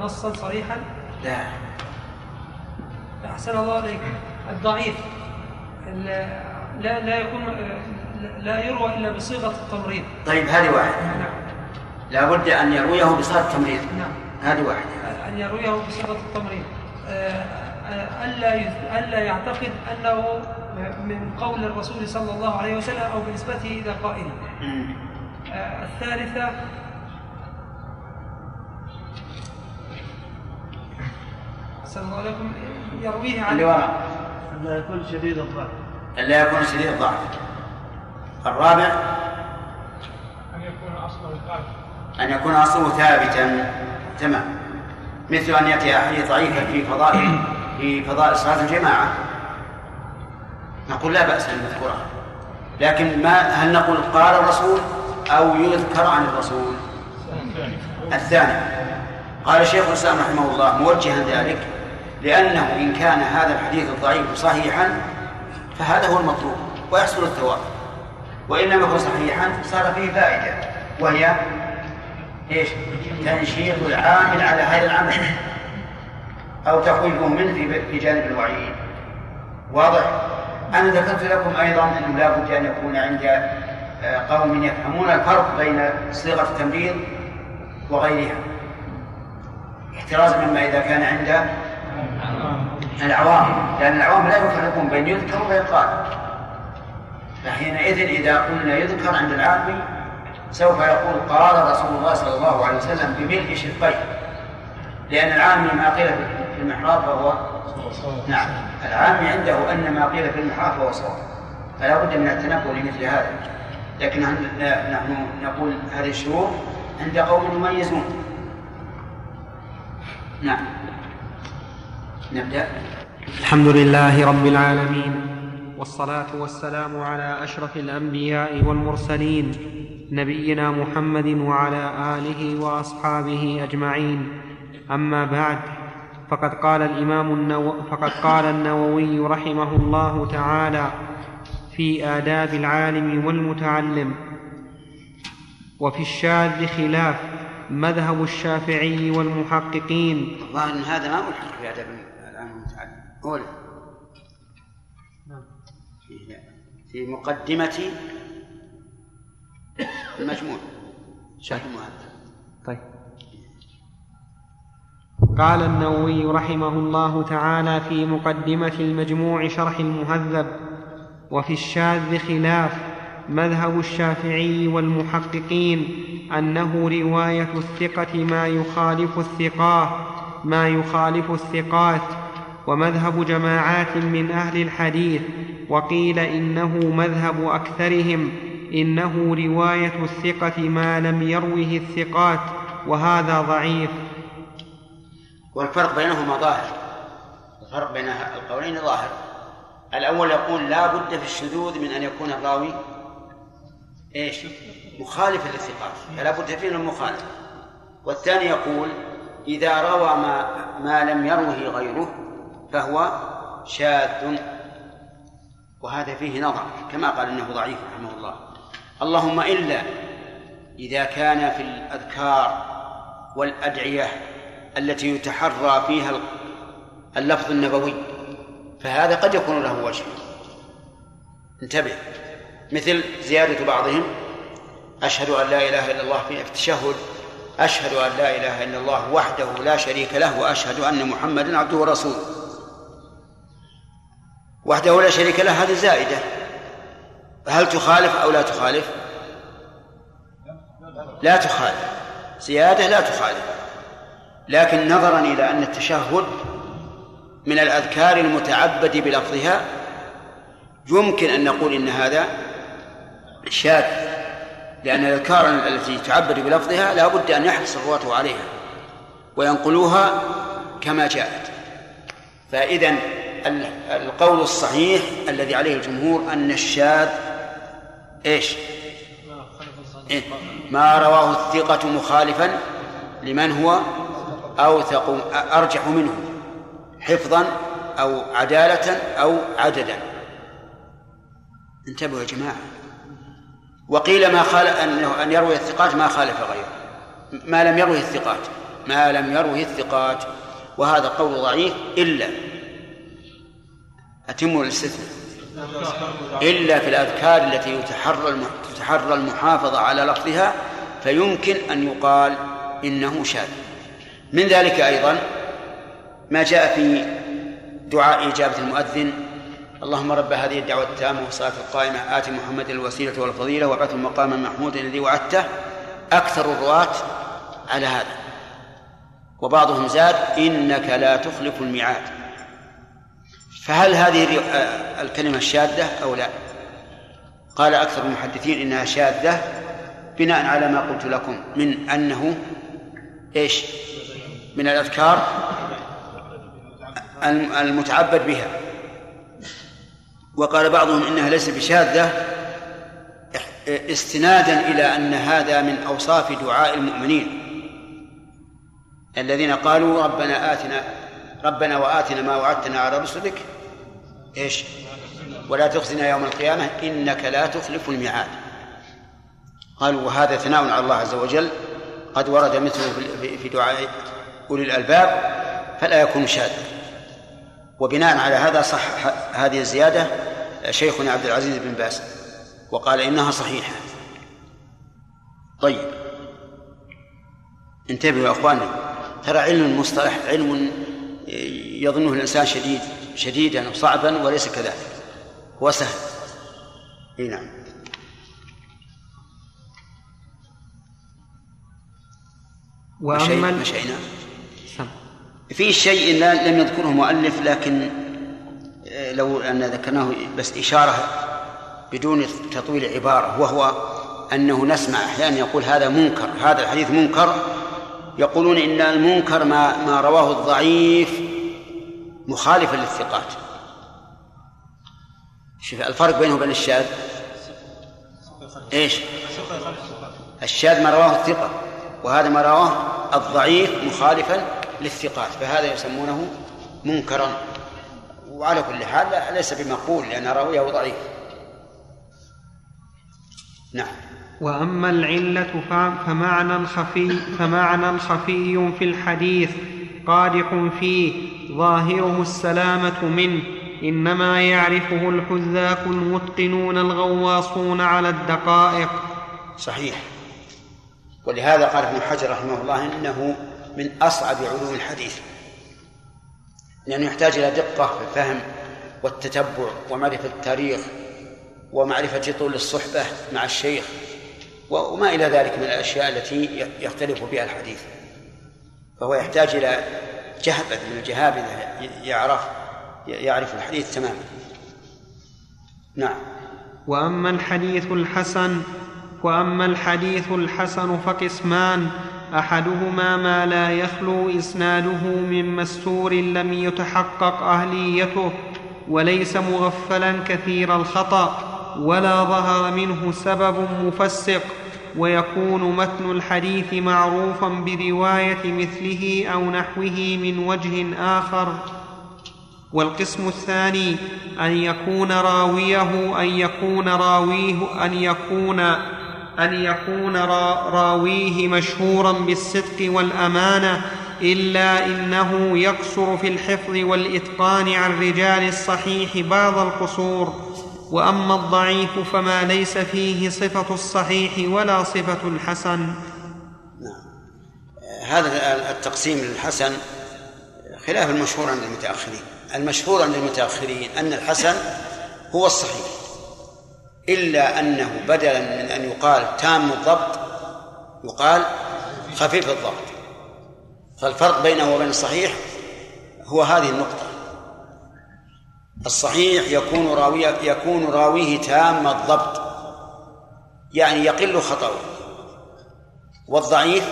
نصا صريحا. لا أحسن الله عليك. الضعيف لا لا يكون لا يروى إلا بصيغة التمريض. طيب هذه واحدة. نعم لا بد أن يرويه بصيغة التمريض. نعم هذه واحدة أن يرويه بصيغة التمريض. ألا ألا يعتقد أنه من قول الرسول صلى الله عليه وسلم أو بنسبته إلى قائله. الثالثة السلام عليكم يرويه عن أن لا يكون شديد الضعف. أن لا يكون شديد الضعف. الرابع أن يكون أصله ثابتا. أن يكون أصله ثابتا. تمام. مثل أن يأتي أحاديث ضعيفة في فضائل في فضائل صلاة الجماعة نقول لا بأس أن نذكرها لكن ما هل نقول قال الرسول أو يذكر عن الرسول؟ الثاني. قال الشيخ الإسلام رحمه الله موجها ذلك لأنه إن كان هذا الحديث الضعيف صحيحا فهذا هو المطلوب ويحصل الثواب وإن لم يكن صحيحا صار فيه فائدة وهي إيش؟ تنشيط العامل على هذا العمل أو تخويفه منه في جانب الوعيد. واضح؟ أنا ذكرت لكم أيضا أنه لا بد أن يكون عند قوم يفهمون الفرق بين صيغة التمريض وغيرها احترازا مما إذا كان عند العوام، لأن العوام لا يفرقون بين يذكر ويقال، فحينئذ إذا قلنا يذكر عند العامي سوف يقول قال رسول الله صلى الله عليه وسلم بملء شفيه، لأن العامي ما قيل في المحراب فهو نعم، العامي عنده أن ما قيل في المحراب فهو صواب، فلا بد من التنبه لمثل هذا. لكن نحن نقول هذه الشروط عند قوم يميزون. نعم نبدأ. الحمد لله رب العالمين، والصلاة والسلام على أشرف الأنبياء والمرسلين، نبينا محمد وعلى آله وأصحابه أجمعين. أما بعد، فقد قال الإمام النو... فقد قال النووي رحمه الله تعالى في آداب العالم والمتعلم: وفي الشاذ خلاف مذهب الشافعي والمحققين. الله إن هذا ما ملحق في آداب العالم والمتعلم، أولا في مقدمة المجموع شرح المؤلف. طيب، قال النووي رحمه الله تعالى في مقدمة المجموع شرح المهذب: وفي الشاذ خلاف مذهب الشافعي والمحققين أنه رواية الثقة ما يخالف الثقات ما يخالف الثقات ومذهب جماعات من أهل الحديث، وقيل إنه مذهب أكثرهم، إنه رواية الثقة ما لم يروه الثقات، وهذا ضعيف. والفرق بينهما ظاهر، الفرق بين القولين ظاهر. الأول يقول لا بد في الشذوذ من أن يكون الراوي إيش مخالف للثقات، فلا بد فيه من المخالف. والثاني يقول إذا روى ما, ما لم يروه غيره فهو شاذ، وهذا فيه نظر كما قال إنه ضعيف رحمه الله، اللهم إلا إذا كان في الأذكار والأدعية التي يتحرى فيها اللفظ النبوي فهذا قد يكون له وجه. انتبه، مثل زيادة بعضهم أشهد أن لا إله إلا الله في التشهد، أشهد أن لا إله إلا الله وحده لا شريك له وأشهد أن محمدا عبده ورسوله. وحده لا شريك له هذه زائدة، هل تخالف أو لا تخالف؟ لا تخالف، زيادة لا تخالف. لكن نظرا إلى أن التشهد من الأذكار المتعبد بلفظها يمكن أن نقول إن هذا شاذ، لأن الأذكار التي تعبد بلفظها لا بد أن يحرص الرواة عليها وينقلوها كما جاءت. فإذن القول الصحيح الذي عليه الجمهور أن الشاذ إيش؟ إيه؟ ما رواه الثقة مخالفا لمن هو أوثق أرجح منه حفظا أو عدالة أو عددا. انتبهوا يا جماعة. وقيل ما خال أن يروي الثقات ما خالف غيره، ما لم يروه الثقات ما لم يروه الثقات وهذا قول ضعيف، إلا أتم الاستثناء إلا في الأذكار التي يتحرى المحافظة على لفظها فيمكن أن يقال إنه شاذ. من ذلك أيضا ما جاء في دعاء إجابة المؤذن: اللهم رب هذه الدعوة التامة والصلاة القائمة آت محمد الوسيلة والفضيلة وابعثه مقاما محمودا الذي وعدته. أكثر الرواة على هذا، وبعضهم زاد إنك لا تخلف الميعاد. فهل هذه الكلمة شاذة أو لا؟ قال أكثر المحدثين إنها شاذة بناء على ما قلت لكم من أنه إيش من الأذكار المتعبد بها. وقال بعضهم إنها ليس بشاذة استنادا إلى أن هذا من أوصاف دعاء المؤمنين الذين قالوا ربنا آتنا ربنا وآتنا ما وعدتنا على رسلك إيش ولا تخزنا يوم القيامة إنك لا تخلف الميعاد. قالوا وهذا ثناء على الله عز وجل قد ورد مثله في دعاء أولي الألباب فلا يكون شاذا. وبناء على هذا صح هذه الزيادة شيخنا عبد العزيز بن باز وقال إنها صحيحة. طيب انتبهوا يا أخواني، ترى علم المصطلح علم يظنه الإنسان شديد شديدا وصعبا، وليس كذلك، هو سهل. اي نعم. وأما مشينا في شيء لم يذكره مؤلف، لكن لو أن ذكرناه بس إشارة بدون تطويل عبارة، وهو أنه نسمع أحيانا يقول هذا منكر، هذا الحديث منكر، يقولون إن المنكر ما, ما رواه الضعيف مخالفا للثقات. شوف الفرق بينه وبين الشاذ إيش؟ الشاذ ما رواه الثقة، وهذا ما رواه الضعيف مخالفا للثقات، فهذا يسمونه منكرا. وعلى كل حال ليس بمقبول لأن راويه ضعيف. نعم. وأما العلة فمعنى خفي فمعنى خفي في الحديث قادح فيه ظاهره السلامة منه، إنما يعرفه الحذاق المتقنون الغواصون على الدقائق. صحيح. ولهذا قال ابن حجر رحمه الله إنه من أصعب علوم الحديث، لأنه يحتاج إلى دقة في الفهم والتتبع ومعرفة التاريخ ومعرفة طول الصحبة مع الشيخ وما إلى ذلك من الأشياء التي يختلف بها الحديث، فهو يحتاج إلى جهبذ من الجهابذة يعرف يعرف الحديث تماما. نعم. وأما الحديث الحسن وأما الحديث الحسن فقسمان، أحدهما ما لا يخلو إسناده من مستور لم يتحقق أهليته وليس مغفلا كثير الخطأ ولا ظهر منه سبب مفسق، ويكون متن الحديث معروفا برواية مثله أو نحوه من وجه آخر. والقسم الثاني أن يكون راويه أن يكون راويه أن يكون أن يكون راويه مشهورا بالصدق والأمانة، إلا إنه يقصر في الحفظ والإتقان عن رجال الصحيح بعض القصور. وأما الضعيف فما ليس فيه صفة الصحيح ولا صفة الحسن. نعم. هذا التقسيم للحسن خلاف المشهور عند المتأخرين. المشهور عند المتأخرين أن الحسن هو الصحيح، إلا أنه بدلا من أن يقال تام الضبط يقال خفيف الضبط، فالفرق بينه وبين الصحيح هو هذه النقطة. الصحيح يكون راويه يكون راويه تام الضبط، يعني يقل خطأه، والضعيف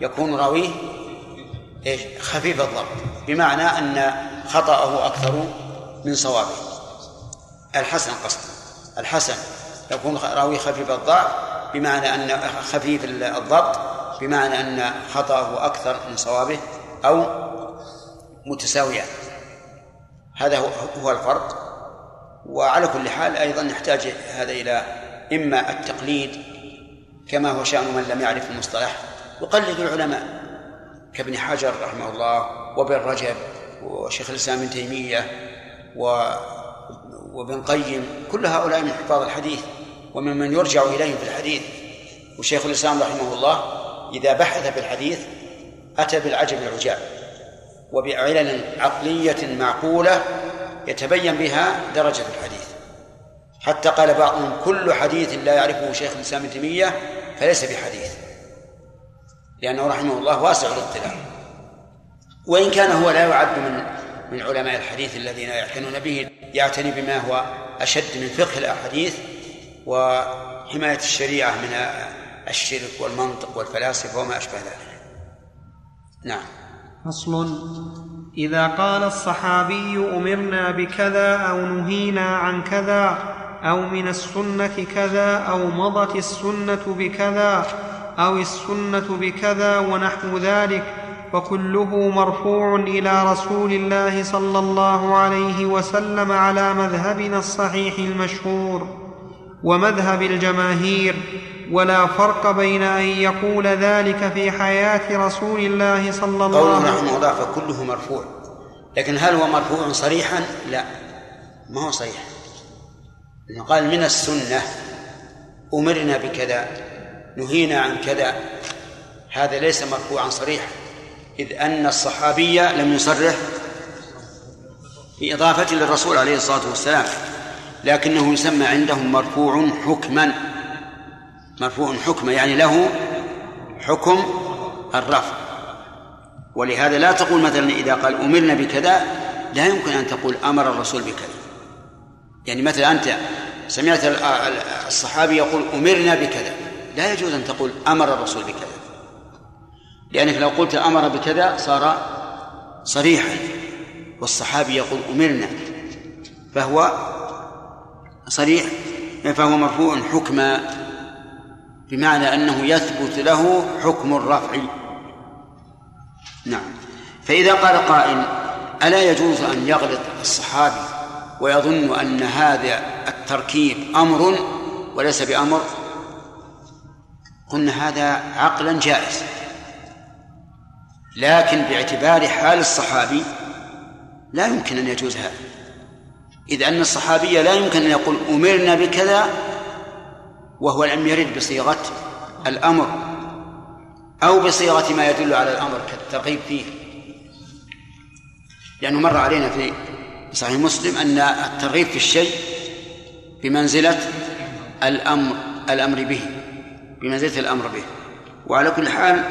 يكون راويه ايش؟ خفيف الضبط، بمعنى ان خطأه اكثر من صوابه. الحسن قصد الحسن يكون راويه خفيف الضبط بمعنى ان خفيف الضبط بمعنى ان خطأه اكثر من صوابه او متساويان. هذا هو الفرق. وعلى كل حال أيضا نحتاج هذا إلى إما التقليد كما هو شأن من لم يعرف المصطلح، يقلد العلماء كابن حجر رحمه الله وابن رجب وشيخ الإسلام ابن تيمية وابن قيم، كل هؤلاء من حفاظ الحديث ومن من يرجع إليهم في الحديث. وشيخ الإسلام رحمه الله إذا بحث في الحديث أتى بالعجب العجاب وبعلل عقلية معقولة يتبين بها درجة الحديث، حتى قال بعضهم كل حديث لا يعرفه شيخ الإسلام ابن تيمية فليس بحديث، لأنه رحمه الله واسع الاطلاع، وإن كان هو لا يعد من من علماء الحديث الذين يعتنون به، يعتني بما هو أشد من فقه الأحاديث وحماية الشريعة من الشرك والمنطق والفلاسفة وما أشبه ذلك. نعم. فصل. إذا قال الصحابي أمرنا بكذا أو نهينا عن كذا أو من السنة كذا أو مضت السنة بكذا أو السنة بكذا ونحو ذلك، فكله مرفوع إلى رسول الله صلى الله عليه وسلم على مذهبنا الصحيح المشهور ومذهب الجماهير، ولا فرق بين أن يقول ذلك في حياة رسول الله صلى الله عليه وسلم. قوله رحمه فكله مرفوع، لكن هل هو مرفوع صريحا؟ لا، ما هو صريح. قال من السنة أمرنا بكذا نهينا عن كذا، هذا ليس مرفوعا صريحا، إذ أن الصحابية لم يصرح بإضافة للرسول عليه الصلاة والسلام، لكنه يسمى عندهم مرفوع حكما، مرفوع حكما يعني له حكم الرفع. ولهذا لا تقول مثلا إذا قال أمرنا بكذا لا يمكن أن تقول أمر الرسول بكذا. يعني مثلا أنت سمعت الصحابي يقول أمرنا بكذا، لا يجوز أن تقول أمر الرسول بكذا، لأنك لو قلت أمر بكذا صار صريحا، والصحابي يقول أمرنا فهو صريح، فهو مرفوع حكما بمعنى أنه يثبت له حكم الرفع. نعم. فإذا قال قائل ألا يجوز أن يغلط الصحابي ويظن أن هذا التركيب أمر وليس بأمر؟ قلنا هذا عقلا جائز، لكن باعتبار حال الصحابي لا يمكن أن يجوز هذا، إذ أن الصحابي لا يمكن أن يقول أمرنا بكذا وهو لم يرد بصيغة الأمر أو بصيغة ما يدل على الأمر كالترغيب فيه، لأنه مر علينا في صحيح مسلم أن الترغيب في الشيء بمنزلة الأمر الأمر به بمنزلة الأمر به. وعلى كل حال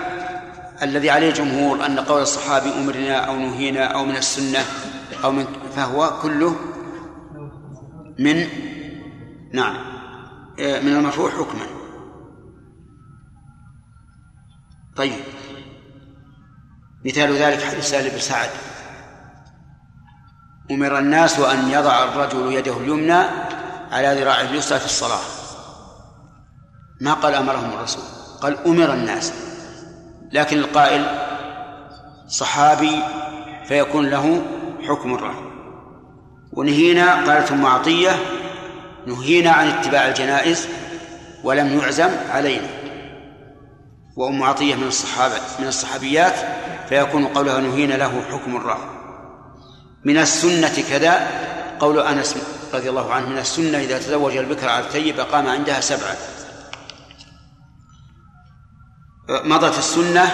الذي عليه الجمهور أن قول الصحابي أمرنا أو نهينا أو من السنة أو من فهو كله من نعم من المرفوع حكما. طيب، مثال ذلك حديث سهل بن سعد: أمر الناس أن يضع الرجل يده اليمنى على ذراعه اليسرى في الصلاة. ما قال أمرهم الرسول، قال أمر الناس، لكن القائل صحابي فيكون له حكم الرفع. ونهينا قالت أم عطية: نهينا عن اتباع الجنائز ولم يعزم علينا، وأم عطية من الصحابة من الصحابيات فيكون قولها نهينا له حكم الرفع. من السنة كذا قول أنس رضي الله عنه: من السنة إذا تزوج البكر على الثيب قام عندها سبعة. مضت السنة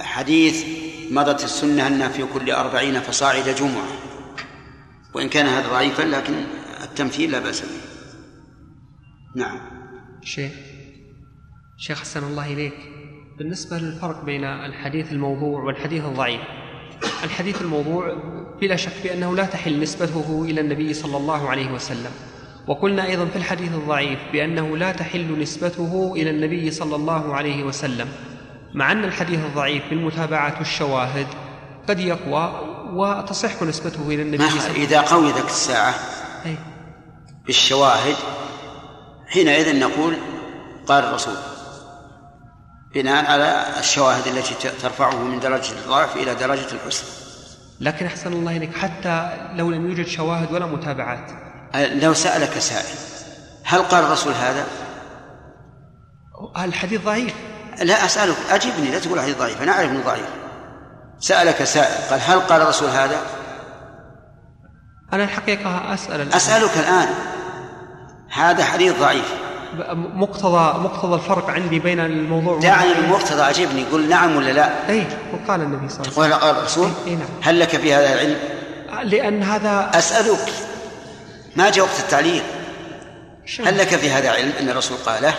حديث مضت السنة أن في كل أربعين فصاعد جمعة، وإن كان هذا ضعيفا لكن التمثيل لا بأس به. نعم. شيخ شيخ حسن الله إليك، بالنسبة للفرق بين الحديث الموضوع والحديث الضعيف، الحديث الموضوع بلا شك بأنه لا تحل نسبته إلى النبي صلى الله عليه وسلم، وقلنا أيضا في الحديث الضعيف بأنه لا تحل نسبته إلى النبي صلى الله عليه وسلم، مع أن الحديث الضعيف بالمتابعة والشواهد قد يقوى وتصح نسبته إلى النبي صلى الله عليه وسلم. إذا قوي ذاك الساعة أي؟ بالشواهد حينئذ نقول قال الرسول، بناء على الشواهد التي ترفعه من درجة الضعف إلى درجة الحسن. لكن أحسن الله إليك، حتى لو لم يوجد شواهد ولا متابعات، لو سألك سائل هل قال الرسول هذا؟ الحديث ضعيف. لا أسألك، أجبني، لا تقول حديث ضعيف، أنا أعرف أنه ضعيف. سألك سائل قال هل قال الرسول هذا؟ أنا الحقيقة أسأل الآن. أسألك الآن، هذا حديث ضعيف، مقتضى مقتضى الفرق عندي بين الموضوع. دعني المقتضى، عجبني، قل نعم ولا لا. اي وقال النبي صلى الله عليه وسلم، قال الرسول. إيه نعم. هل لك في هذا العلم؟ لأن هذا أسألك، ما جاء وقت التعليل. هل لك في هذا علم أن الرسول قاله؟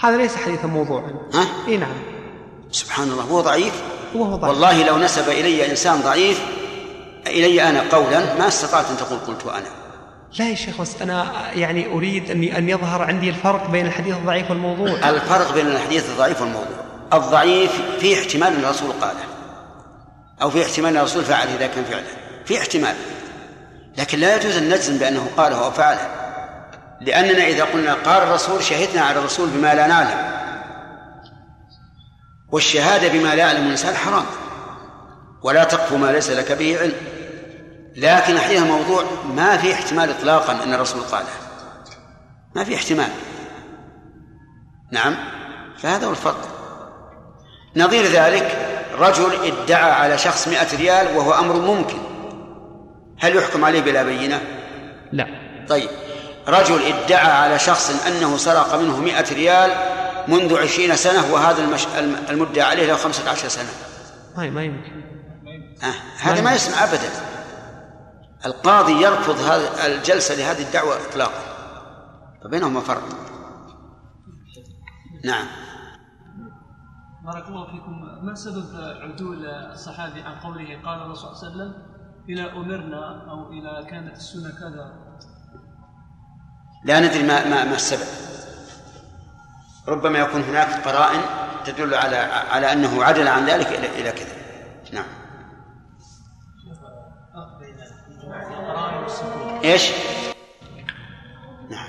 هذا ليس حديثا موضوعا. ها؟ إيه نعم. سبحان الله، هو ضعيف. هو ضعيف والله. لو نسب إلي إنسان ضعيف إلي أنا قولا ما استطعت أن تقول قلت أنا. لا يا شيخ، أنا يعني أريد أن يظهر عندي الفرق بين الحديث الضعيف والموضوع. الفرق بين الحديث الضعيف والموضوع: الضعيف في احتمال الرسول قاله، أو في احتمال الرسول فعله إذا كان فعله، في احتمال، لكن لا يجوز أن نجزم بأنه قاله أو فعله، لأننا إذا قلنا قال الرسول شهدنا على الرسول بما لا نعلم، والشهادة بما لا يعلم الإنسان حرام، ولا تقف ما ليس لك به علم. لكن حديث موضوع ما في احتمال اطلاقا ان الرسول قاله، ما في احتمال. نعم. فهذا هو الفرق. نظير ذلك: رجل ادعى على شخص مئة ريال وهو امر ممكن، هل يحكم عليه بلا بينه؟ لا. طيب، رجل ادعى على شخص أنه سرق منه مئة ريال منذ عشرين سنة، وهذا المش... المدعى عليه له خمسة عشر سنة. ما ما يمكن. آه. هذا ما يسمع أبدا. القاضي يرفض هذا الجلسة لهذه الدعوة إطلاقا، فبينهما فرق. نعم. بارك الله فيكم. ما سبب عدول الصحابي عن قوله قال الرسول صلى الله عليه وسلم إلى أمرنا أو إلى كانت السنة كذا؟ لا ندري ما ما, ما السبب. ربما يكون هناك قرائن تدل على على أنه عدل عن ذلك إلى إلى كذا. نعم. إيش؟ نعم.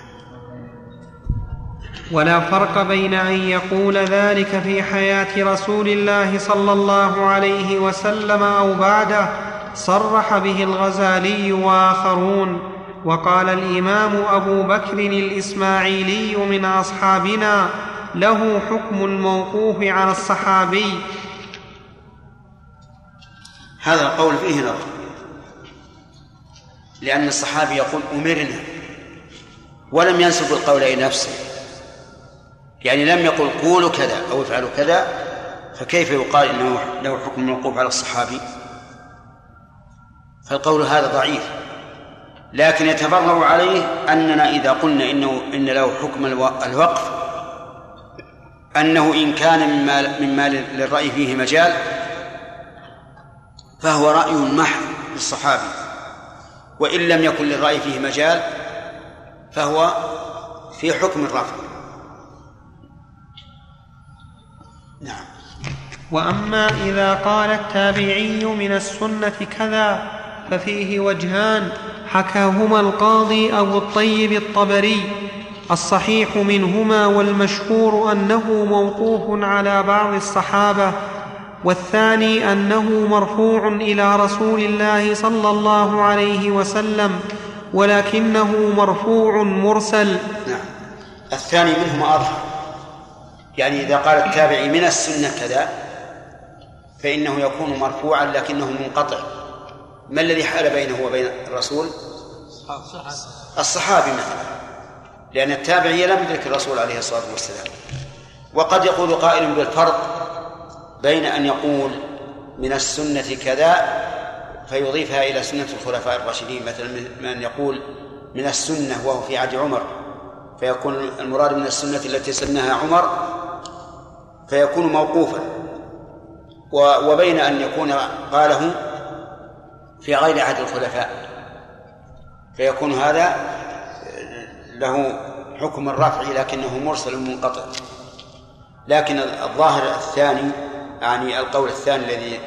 ولا فرق بين أن يقول ذلك في حياة رسول الله صلى الله عليه وسلم أو بعده، صرح به الغزالي وآخرون، وقال الإمام أبو بكر الإسماعيلي من أصحابنا له حكم الموقوف على الصحابي. هذا القول فيه نظر، لأن الصحابي يقول أمرنا ولم ينسب القول إلى نفسه، يعني لم يقل قولوا كذا أو افعلوا كذا، فكيف يقال إنه له حكم الموقوف على الصحابي؟ فالقول هذا ضعيف، لكن يتفرع عليه أننا إذا قلنا إنه إن له حكم الوقف أنه إن كان مما, مما للرأي فيه مجال فهو رأي محض للصحابي، وإن لم يكن للرأي فيه مجال فهو في حكم الرفع. نعم. وأما إذا قال التابعي من السنة كذا ففيه وجهان حكاهما القاضي أبو الطيب الطبري، الصحيح منهما والمشهور أنه موقوف على بعض الصحابة، والثاني أنه مرفوع إلى رسول الله صلى الله عليه وسلم ولكنه مرفوع مرسل. نعم. الثاني منهما أظهر، يعني إذا قال التابعي من السنة كذا فإنه يكون مرفوعا لكنه منقطع. ما الذي حال بينه وبين الرسول؟ الصحابي مثلا، لأن التابعي لم يدرك الرسول عليه الصلاة والسلام. وقد يقول قائل بالفرق بين أن يقول من السنة كذا فيضيفها إلى سنة الخلفاء الراشدين، مثلا من أن يقول من السنة وهو في عهد عمر فيكون المراد من السنة التي سنها عمر فيكون موقوفا، وبين أن يكون قاله في غير عهد الخلفاء فيكون هذا له حكم الرفع لكنه مرسل منقطع. لكن الظاهر الثاني، يعني القول الثاني الذي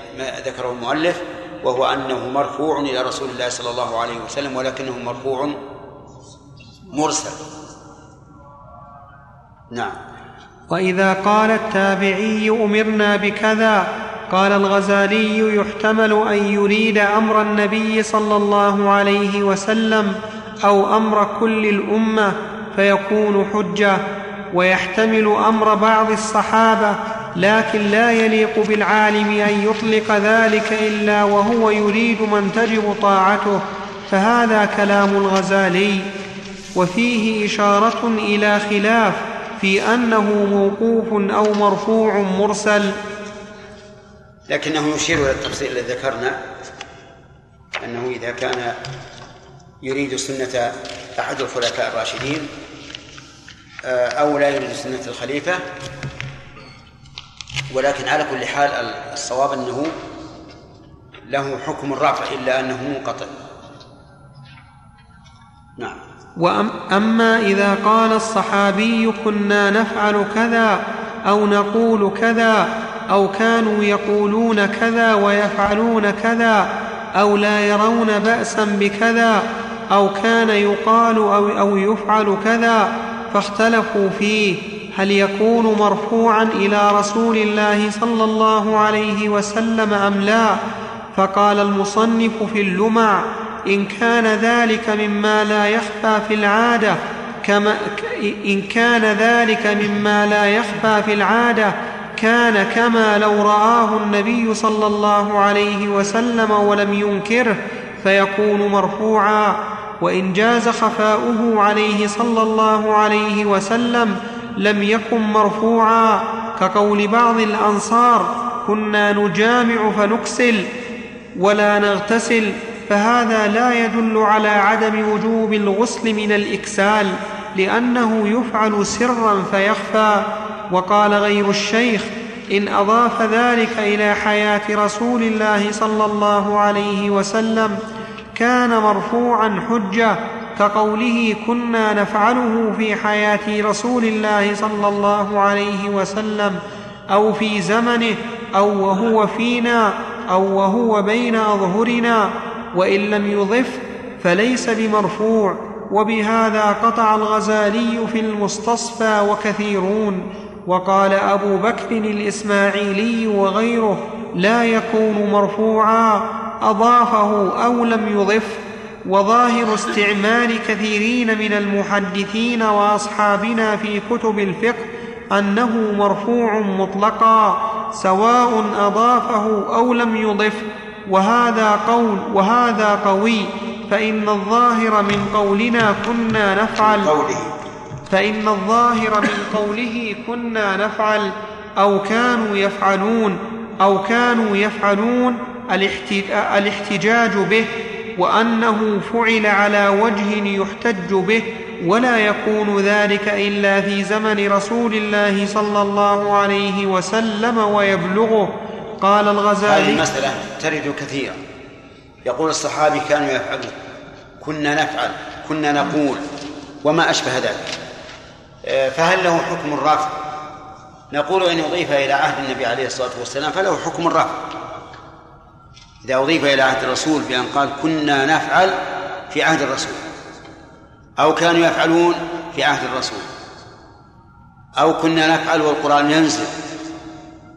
ذكره المؤلف، وهو أنه مرفوع إلى رسول الله صلى الله عليه وسلم ولكنه مرفوع مرسل. نعم. وإذا قال التابعي أمرنا بكذا قال الغزالي يحتمل أن يريد أمر النبي صلى الله عليه وسلم أو أمر كل الأمة فيكون حجة، ويحتمل أمر بعض الصحابة، لكن لا يليق بالعالم أن يطلق ذلك إلا وهو يريد من تجب طاعته، فهذا كلام الغزالي. وفيه إشارة إلى خلاف في أنه موقوف أو مرفوع مرسل، لكنه يشير إلى التفصيل الذي ذكرنا أنه إذا كان يريد سنة أحد الخلفاء الراشدين أو لا يريد سنة الخليفة. ولكن على كل حال الصواب أنه له حكم الرفع إلا أنه منقطع. نعم. وأما إذا قال الصحابي كنا نفعل كذا أو نقول كذا أو كانوا يقولون كذا ويفعلون كذا أو لا يرون بأسا بكذا أو كان يقال أو, أو يفعل كذا فاختلفوا فيه، هل يكون مرفوعا إلى رسول الله صلى الله عليه وسلم أم لا؟ فقال المصنف في اللمع إن كان ذلك مما لا يخفى في العادة كما إن كان ذلك مما لا يخفى في العادة كان كما لو رآه النبي صلى الله عليه وسلم ولم ينكره فيكون مرفوعا، وإن جاز خفاؤه عليه صلى الله عليه وسلم لم يكن مرفوعا، كقول بعض الأنصار: كنا نجامع فنكسل ولا نغتسل، فهذا لا يدل على عدم وجوب الغسل من الإكسال، لأنه يفعل سرا فيخفى. وقال غير الشيخ: إن أضاف ذلك إلى حياة رسول الله صلى الله عليه وسلم كان مرفوعا حجة، كقوله: كنا نفعله في حياة رسول الله صلى الله عليه وسلم، أو في زمنه، أو وهو فينا، أو وهو بين أظهرنا. وإن لم يضف فليس بمرفوع. وبهذا قطع الغزالي في المستصفى وكثيرون. وقال أبو بكر الإسماعيلي وغيره: لا يكون مرفوعا أضافه أو لم يضف. وظاهر استعمال كثيرين من المحدثين وأصحابنا في كتب الفقه أنه مرفوع مطلقا، سواء أضافه أو لم يضف، وهذا قول وهذا قوي، فإن الظاهر من قولنا كنا نفعل فإن الظاهر من قوله كنا نفعل أو كانوا يفعلون أو كانوا يفعلون الاحتجاج به، وأنه فعل على وجه يحتج به، ولا يكون ذلك إلا في زمن رسول الله صلى الله عليه وسلم ويبلغه. قال الغزالي: هذه المسألة ترد كثيرا، يقول الصحابي كانوا يفعلون، كنا نفعل، كنا نقول، وما أشبه ذلك، فهل له حكم الرفع؟ نقول: إن أضيف إلى عهد النبي عليه الصلاة والسلام فله حكم الرفع. إذا أضيف إلى عهد الرسول بأن قال كنا نفعل في عهد الرسول، أو كانوا يفعلون في عهد الرسول، أو كنا نفعل والقرآن ينزل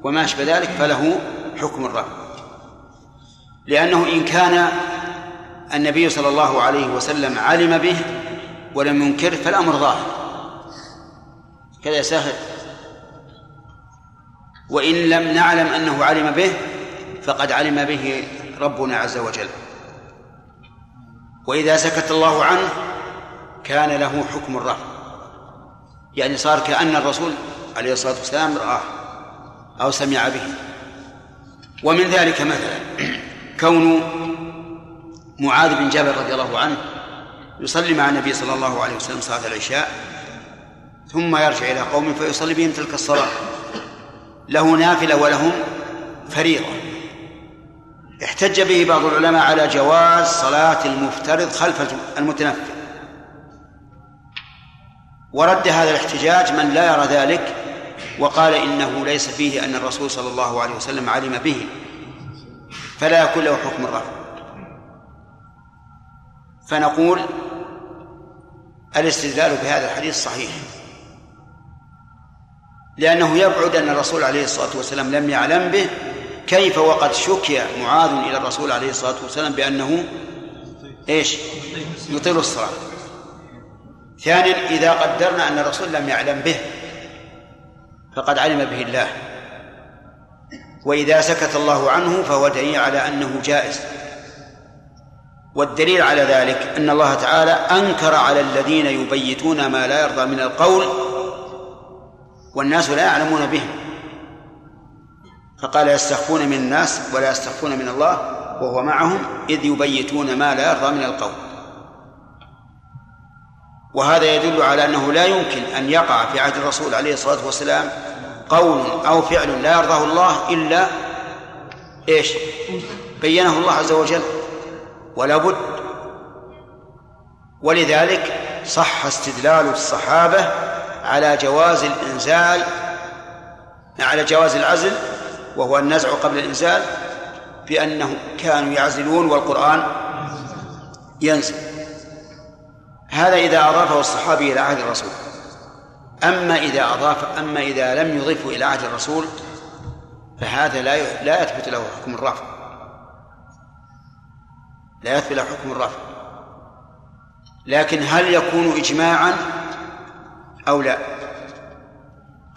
وما أشبه ذلك، فله حكم الرفع، لأنه إن كان النبي صلى الله عليه وسلم علم به ولم ينكر فالأمر ظاهر كذا سهل، وإن لم نعلم أنه علم به فقد علم به ربنا عز وجل. وإذا سكت الله عنه كان له حكم الرفع، يعني صار كأن الرسول عليه الصلاة والسلام رآه أو سمع به. ومن ذلك مثلا كون معاذ بن جبل رضي الله عنه يصلي مع النبي صلى الله عليه وسلم صلاة العشاء، ثم يرجع إلى قوم فيصلي بهم تلك الصلاة، له نافلة ولهم فريضة. احتج به بعض العلماء على جواز صلاة المفترض خلف المتنفل، ورد هذا الاحتجاج من لا يرى ذلك، وقال إنه ليس فيه أن الرسول صلى الله عليه وسلم علم به، فلا يكون له حكم الرفع. فنقول: الاستدلال بهذا الحديث صحيح، لأنه يبعد أن الرسول عليه الصلاة والسلام لم يعلم به، كيف وقد شكي معاذ إلى الرسول عليه الصلاة والسلام بأنه إيش يطيل الصلاة. ثانيا، إذا قدرنا أن الرسول لم يعلم به فقد علم به الله، وإذا سكت الله عنه فهو دليل على أنه جائز. والدليل على ذلك أن الله تعالى أنكر على الذين يبيتون ما لا يرضى من القول والناس لا يعلمون به، فقال: يستخفون من الناس ولا يستخفون من الله وهو معهم إذ يبيتون ما لا يرضى من القول. وهذا يدل على أنه لا يمكن أن يقع في عهد الرسول عليه الصلاة والسلام قول أو فعل لا يرضاه الله إلا إيش بيّنه الله عز وجل، ولا بد. ولذلك صح استدلال الصحابة على جواز الإنزال على جواز العزل، وهو النزع قبل الإنزال، بأنهم كانوا يعزلون والقرآن ينزل. هذا إذا أضافه الصحابي إلى عهد الرسول. أما إذا أضاف أما إذا لم يضيفه إلى عهد الرسول فهذا لا لا يثبت له حكم الرفع لا يثبت له حكم الرفع لكن هل يكون إجماعا أو لا؟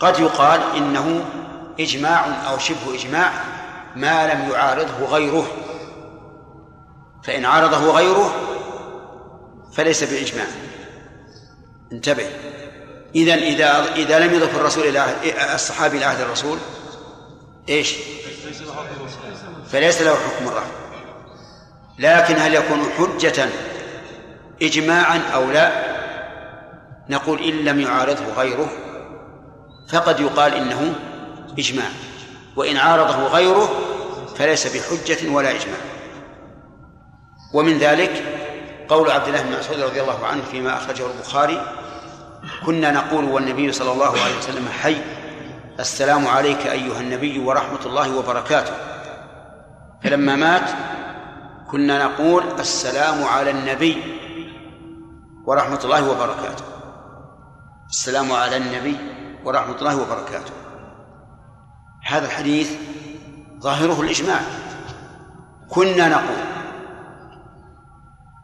قد يقال إنه إجماع أو شبه إجماع ما لم يعارضه غيره، فإن عارضه غيره فليس بإجماع. انتبه. إذن إذا إذا لم يضف الرسول إلى الصحابي إلى عهد الرسول إيش؟ فليس له حكم الرفع. لكن هل يكون حجة إجماعا أو لا؟ نقول إن لم يعارضه غيره فقد يقال إنه إجماع، وإن عارضه غيره فليس بحجة ولا إجماع. ومن ذلك قول عبد الله بن مسعود رضي الله عنه فيما أخرجه البخاري: كنا نقول والنبي صلى الله عليه وسلم حي، السلام عليك أيها النبي ورحمة الله وبركاته. فلما مات كنا نقول السلام على النبي ورحمة الله وبركاته، السلام على النبي ورحمة الله وبركاته. هذا الحديث ظاهره الإجماع. كنا نقول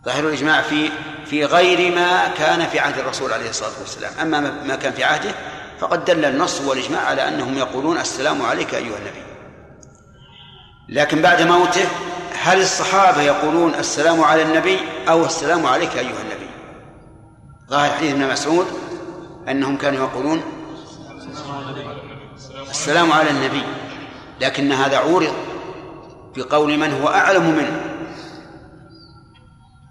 ظاهر الإجماع في في غير ما كان في عهد الرسول عليه الصلاة والسلام، أما ما كان في عهده فقد دل النص والإجماع على أنهم يقولون السلام عليك أيها النبي. لكن بعد موته هل الصحابة يقولون السلام على النبي أو السلام عليك أيها النبي؟ ظاهر حديث ابن مسعود أنهم كانوا يقولون السلام على النبي، لكن هذا عورض بقول من هو أعلم منه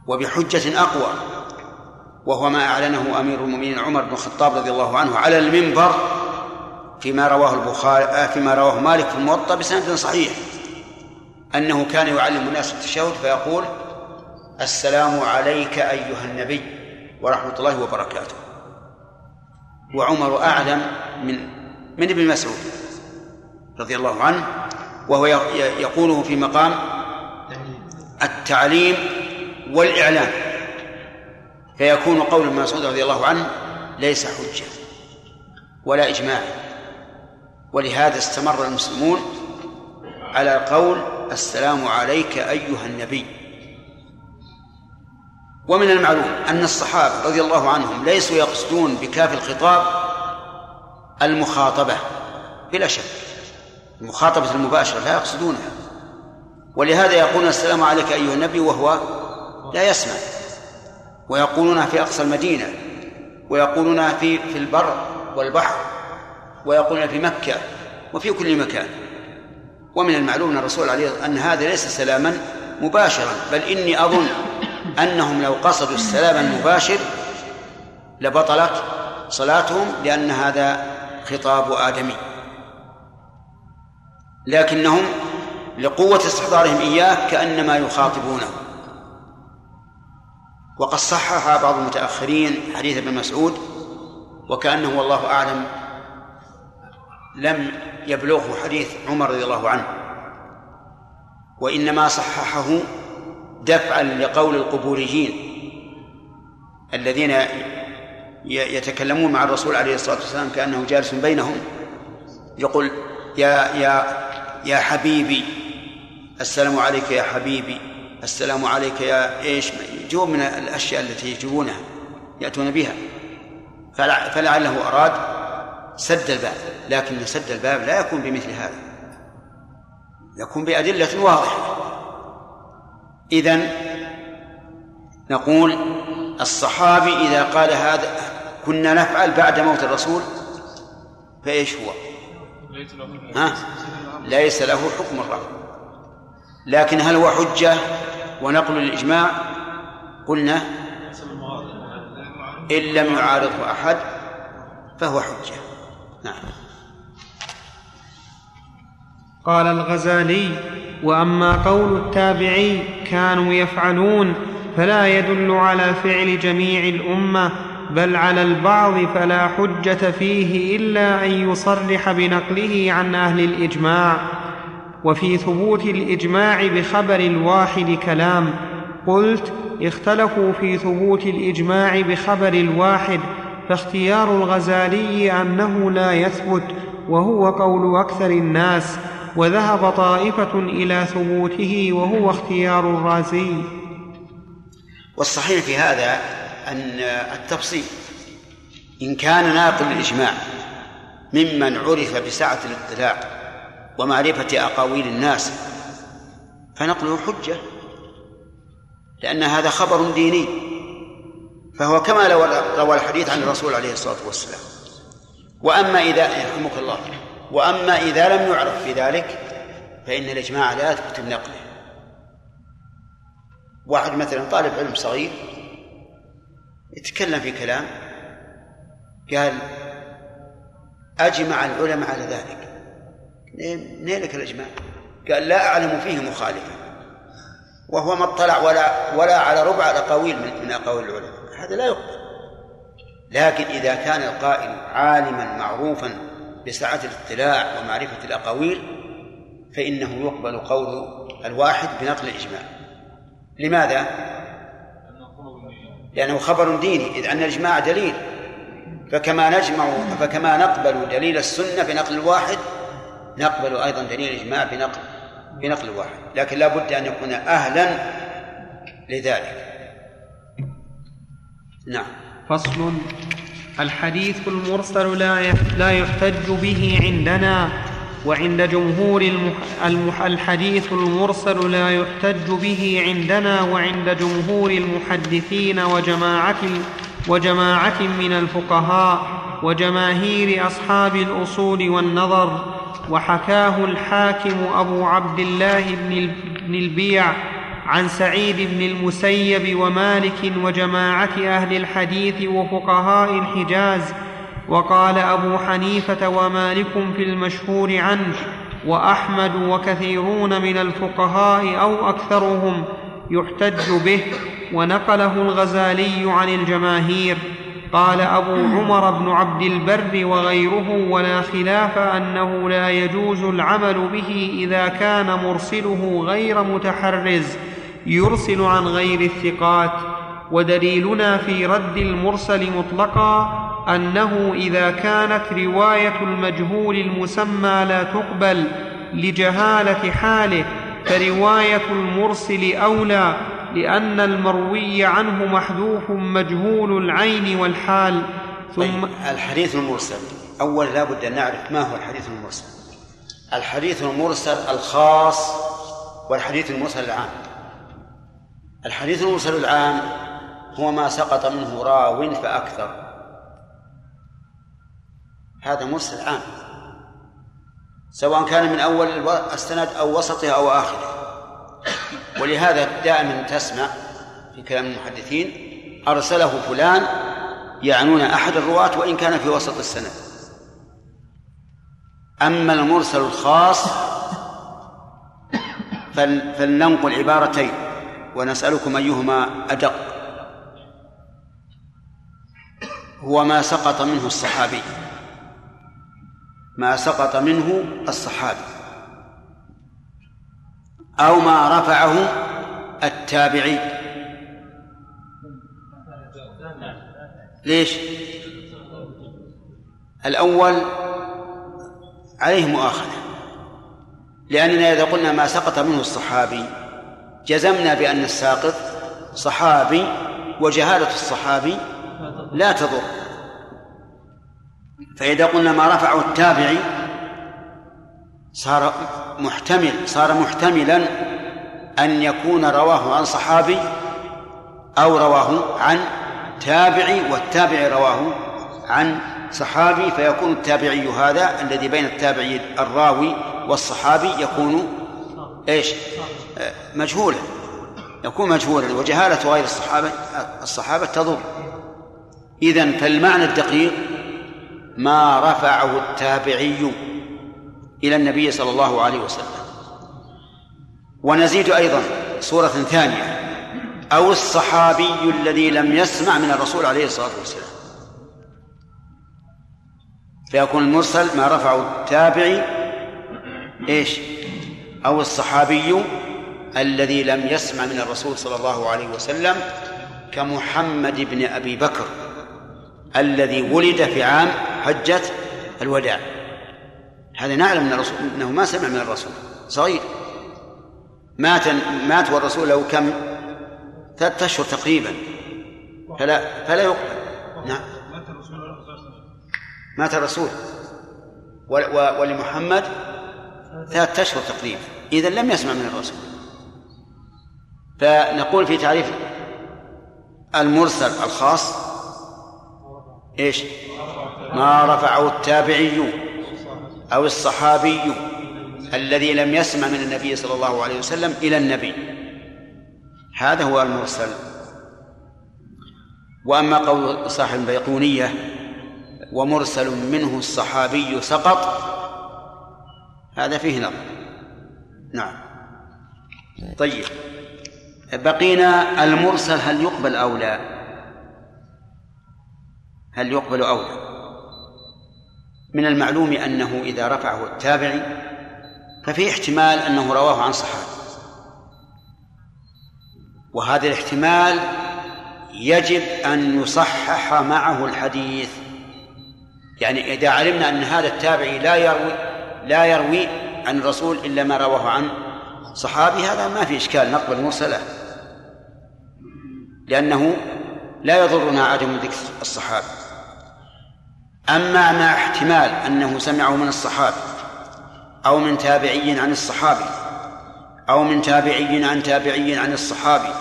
وبحجة أقوى، وهو ما أعلنه أمير المؤمنين عمر بن الخطاب رضي الله عنه على المنبر فيما رواه البخاري فيما رواه مالك في الموطأ بسند صحيح، أنه كان يعلم الناس التشهد فيقول السلام عليك أيها النبي ورحمة الله وبركاته. وعمر أعلم من من ابن مسعود رضي الله عنه، وهو يقوله في مقام التعليم والإعلام، فيكون قول ابن مسعود رضي الله عنه ليس حجة ولا إجماع. ولهذا استمر المسلمون على قول السلام عليك أيها النبي. ومن المعلوم أن الصحابة رضي الله عنهم ليسوا يقصدون بكاف الخطاب المخاطبة بلا شك، المخاطبة المباشرة لا يقصدونها، ولهذا يقولون السلام عليك أيها النبي وهو لا يسمع، ويقولونها في أقصى المدينة، ويقولونها في في البر والبحر، ويقولونها في مكة وفي كل مكان. ومن المعلوم أن الرسول عليه أن هذا ليس سلاما مباشرا، بل إني أظن أنهم لو قصدوا السلام المباشر لبطلت صلاتهم، لأن هذا خطاب آدمي، لكنهم لقوة استحضارهم إياه كأنما يخاطبونه. وقد صحح بعض المتأخرين حديث ابن مسعود، وكأنه والله أعلم لم يبلغه حديث عمر رضي الله عنه، وإنما صححه دفعا لقول القبوريين الذين يتكلمون مع الرسول عليه الصلاة والسلام كأنه جالس بينهم، يقول يا يا يا حبيبي، السلام عليك يا حبيبي، السلام عليك يا ايش، جواب من الأشياء التي يجيبونها يأتون بها. فلعله أراد سد الباب، لكن سد الباب لا يكون بمثل هذا، يكون بأدلة واضحة. إذن نقول الصحابي إذا قال هذا كنا نفعل بعد موت الرسول فإيش هو؟ ها؟ ليس له حكم الرفع. لكن هل هو حجة ونقل الإجماع؟ قلنا إن لم يعارضه أحد فهو حجة. نعم. قال الغزالي: وأما قول التابعي كانوا يفعلون فلا يدل على فعل جميع الأمة بل على البعض، فلا حجة فيه إلا أن يصرح بنقله عن أهل الإجماع. وفي ثبوت الإجماع بخبر الواحد كلام. قلت: اختلفوا في ثبوت الإجماع بخبر الواحد، فاختيار الغزالي أنه لا يثبت وهو قول أكثر الناس، وذهب طائفة إلى ثبوته وهو اختيار الرازي. والصحيح في هذا أن التفصيل، إن كان ناقل الإجماع ممن عرف بسعة الاطلاع ومعرفة أقاويل الناس فنقله حجة، لأن هذا خبر ديني فهو كما لو روى الحديث عن الرسول عليه الصلاة والسلام. وأما إذا يرحمك الله وأما إذا لم يعرف في ذلك فإن الإجماع لا يثبت بنقله. واحد مثلا طالب علم صغير يتكلم في كلام قال أجمع العلماء على ذلك، منين لك الإجماع؟ قال لا أعلم فيه مخالفة، وهو ما اطلع ولا ولا على ربع أقاويل من أقاويل العلماء، هذا لا يقبل. لكن إذا كان القائل عالما معروفا بسعة الاطلاع ومعرفة الأقاويل فإنه يقبل قول الواحد بنقل الإجماع. لماذا؟ لأنه خبر ديني، إذ أن الإجماع دليل، فكما نجمع فكما نقبل دليل السنة بنقل الواحد نقبل أيضا دليل الإجماع بنقل بنقل واحد، لكن لا بد أن يكون أهلا لذلك. نعم. فصل: الحديث المرسل لا يحتج به عندنا، وعند جمهور المح... الحديث المرسل لا يحتج به عندنا وعند جمهور المحدثين وجماعة وجماعة من الفقهاء وجماهير أصحاب الأصول والنظر. وحكاه الحاكم أبو عبد الله بن البيع عن سعيد بن المسيب ومالك وجماعة أهل الحديث وفقهاء الحجاز. وقال أبو حنيفة ومالك في المشهور عنه، وأحمد وكثيرون من الفقهاء أو أكثرهم يحتج به، ونقله الغزالي عن الجماهير. قال أبو عمر بن عبد البر وغيره: ولا خلاف أنه لا يجوز العمل به إذا كان مرسله غير متحرز يرسل عن غير الثقات. ودليلنا في رد المرسل مطلقا أنه إذا كانت رواية المجهول المسمى لا تقبل لجهالة حاله فرواية المرسل أولى، لأن المروي عنه محذوف مجهول العين والحال. ثم الحديث المرسل، أولا لا بد أن نعرف ما هو الحديث المرسل. الحديث المرسل الخاص والحديث المرسل العام. الحديث المرسل العام هو ما سقط منه راو فأكثر، هذا مرسل عام سواء كان من أول السند أو وسطه أو آخره. ولهذا دائما تسمع في كلام المحدثين أرسله فلان يعنون أحد الرواة وإن كان في وسط السنة. أما المرسل الخاص فلننقل عبارتين ونسألكم أيهما أدق. هو ما سقط منه الصحابي، ما سقط منه الصحابي أو ما رفعه التابعي. ليش؟ الأول عليه مؤاخذة، لأننا إذا قلنا ما سقط منه الصحابي جزمنا بأن الساقط صحابي، وجهالة الصحابي لا تضر. فإذا قلنا ما رفعه التابعي صار محتمل صار محتملا أن يكون رواه عن صحابي أو رواه عن تابعي، والتابعي رواه عن صحابي، فيكون التابعي هذا الذي بين التابعي الراوي والصحابي يكون إيش؟ مجهولا، يكون مجهولا، وجهالة غير الصحابة الصحابة تضر. إذن فالمعنى الدقيق ما رفعه التابعي إلى النبي صلى الله عليه وسلم. ونزيد أيضا صورة ثانية: أو الصحابي الذي لم يسمع من الرسول عليه الصلاة والسلام، فيكون المرسل ما رفعه التابعي إيش؟ أو الصحابي الذي لم يسمع من الرسول صلى الله عليه وسلم، كمحمد بن أبي بكر الذي ولد في عام حجة الوداع. هذا نعلم من الرسول أنه ما سمع من الرسول، صغير، مات مات والرسول له كم؟ ثلاثة أشهر تقريبا، فلا فلا يقبل. نعم، مات الرسول ولمحمد ثلاثة أشهر تقريبا، إذن لم يسمع من الرسول. فنقول في تعريف المرسل الخاص ايش؟ ما رفعه التابعي أو الصحابي الذي لم يسمع من النبي صلى الله عليه وسلم إلى النبي، هذا هو المرسل. وأما قول صاحب البيقونية ومرسل منه الصحابي سقط، هذا فيه نظر. نعم. طيب، بقينا المرسل هل يقبل أو لا؟ هل يقبل أو لا؟ من المعلوم أنه إذا رفعه التابعي ففي احتمال أنه رواه عن صحابي، وهذا الاحتمال يجب أن يصحح معه الحديث. يعني إذا علمنا أن هذا التابعي لا يروي لا يروي عن الرسول إلا ما رواه عن صحابي، هذا ما في إشكال، نقبل مرسله، لأنه لا يضرنا عدم ذكر الصحابي. أما مع احتمال أنه سمعه من الصحابي أو من تابعي عن الصحابي أو من تابعي عن تابعي عن الصحابي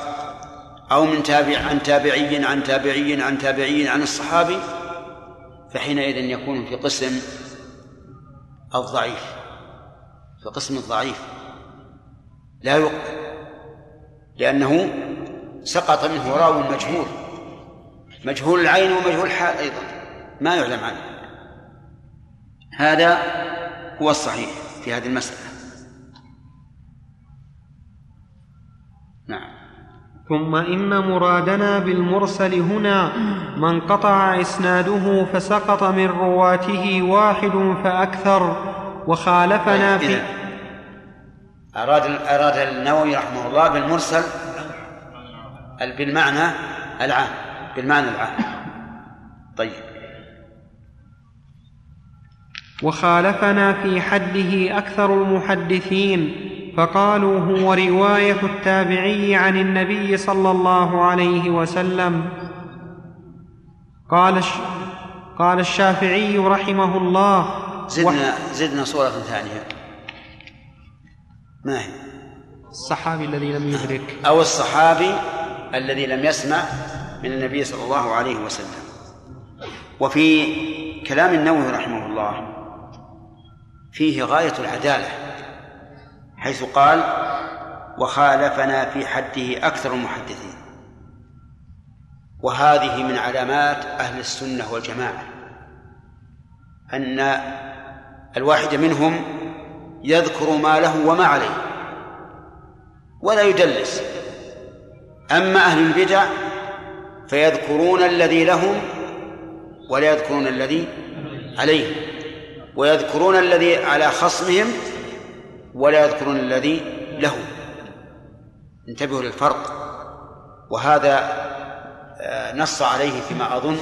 أو من تابع عن تابعي عن تابعي عن تابعي عن الصحابي، فحينئذ يكون في قسم الضعيف، في قسم الضعيف لا يقبل، لأنه سقط منه راوي مجهول، مجهول العين ومجهول الحال أيضا، ما يعلم عنه. هذا هو الصحيح في هذه المسألة. نعم. ثم إن مرادنا بالمرسل هنا من قطع إسناده فسقط من رواته واحد فأكثر، وخالفنا في أراد, أراد النووي رحمه الله بالمرسل بالمعنى العام، بالمعنى العام. طيب، وخالفنا في حده أكثر المحدثين، فقالوا هو رواية التابعي عن النبي صلى الله عليه وسلم. قال, ش... قال الشافعي رحمه الله زدنا, و... زدنا صورة ثانية، ما هي؟ الصحابي الذي لم يدرك أو الصحابي الذي لم يسمع من النبي صلى الله عليه وسلم. وفي كلام النووي رحمه الله فيه غاية العدالة، حيث قال وخالفنا في حده أكثر المحدثين، وهذه من علامات أهل السنة والجماعة أن الواحد منهم يذكر ما له وما عليه ولا يدلس. أما أهل البدع فيذكرون الذي لهم ولا يذكرون الذي عليه، ويذكرون الذي على خصمهم ولا يذكرون الذي له. انتبهوا للفرق، وهذا نص عليه فيما أظن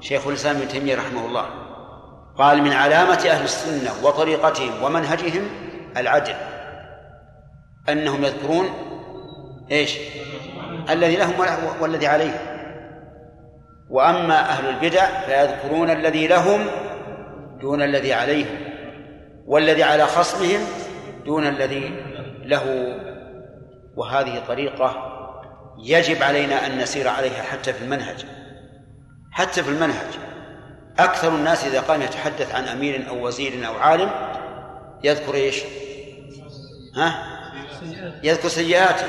شيخ الإسلام ابن تيمية رحمه الله، قال من علامة أهل السنة وطريقتهم ومنهجهم العدل، أنهم يذكرون إيش؟ الذي لهم والذي عليهم. وأما أهل البدع فيذكرون الذي لهم دون الذي عليهم، والذي على خصمهم دون الذي له. وهذه طريقة يجب علينا أن نسير عليها حتى في المنهج، حتى في المنهج. أكثر الناس إذا قام يتحدث عن أمير أو وزير أو عالم يذكر إيش؟ ها؟ يذكر سيئاته،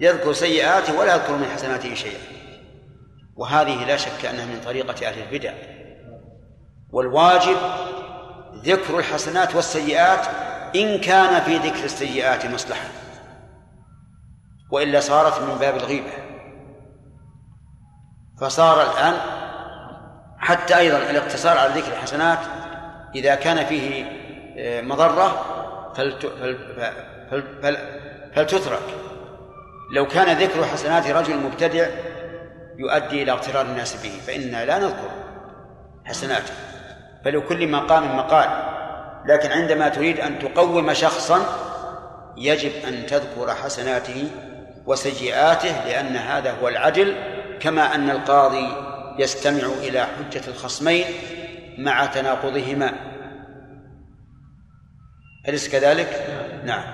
يذكر سيئاته ولا يذكر من حسناته شيئا. وهذه لا شك أنها من طريقة أهل البدع، والواجب ذكر الحسنات والسيئات إن كان في ذكر السيئات مصلحة، وإلا صارت من باب الغيبة. فصار الآن حتى أيضا الاقتصار على ذكر الحسنات إذا كان فيه مضرة فلتترك. لو كان ذكر حسنات رجل مبتدع يؤدي إلى اغترار الناس به فإنا لا نذكر حسناته، فلكل مقام مقال. لكن عندما تريد أن تقوم شخصا يجب أن تذكر حسناته وسيئاته، لأن هذا هو العدل. كما أن القاضي يستمع إلى حجة الخصمين مع تناقضهما، أليس كذلك؟ نعم.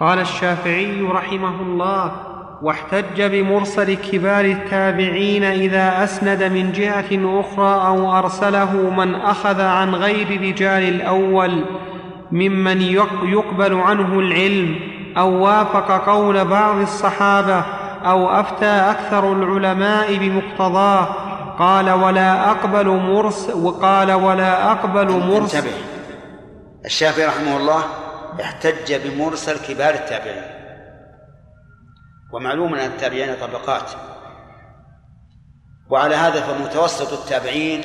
قال الشافعي رحمه الله واحتج بمرسل كبار التابعين إذا أسند من جهة أخرى أو أرسله من أخذ عن غير رجال الأول ممن يقبل عنه العلم، أو وافق قول بعض الصحابة، أو أفتى أكثر العلماء بمقتضاه. قال ولا أقبل مرسل وقال ولا أقبل مرسل انتبه. الشافعي رحمه الله احتج بمرسل كبار التابعين، ومعلوم أن التابعين طبقات، وعلى هذا فمتوسط التابعين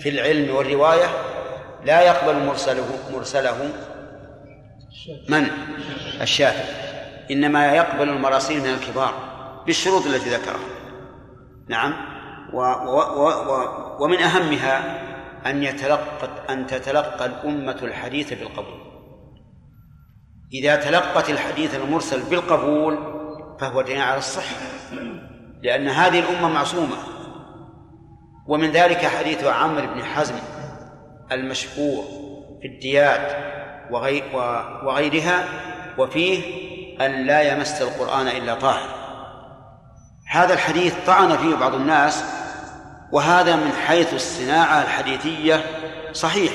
في العلم والرواية لا يقبل مرسله, مرسله من؟ الشافعي، إنما يقبل المراسيل من الكبار بالشروط التي ذكرها. نعم، و و و ومن أهمها أن يتلقى أن تتلقى الأمة الحديث بالقبول. إذا تلقت الحديث المرسل بالقبول فهو دليل على الصحة، لأن هذه الأمة معصومة. ومن ذلك حديث عمرو بن حزم المشهور في الديات وغيرها، وفيه أن لا يمس القرآن إلا طاهر. هذا الحديث طعن فيه بعض الناس، وهذا من حيث الصناعة الحديثية صحيح،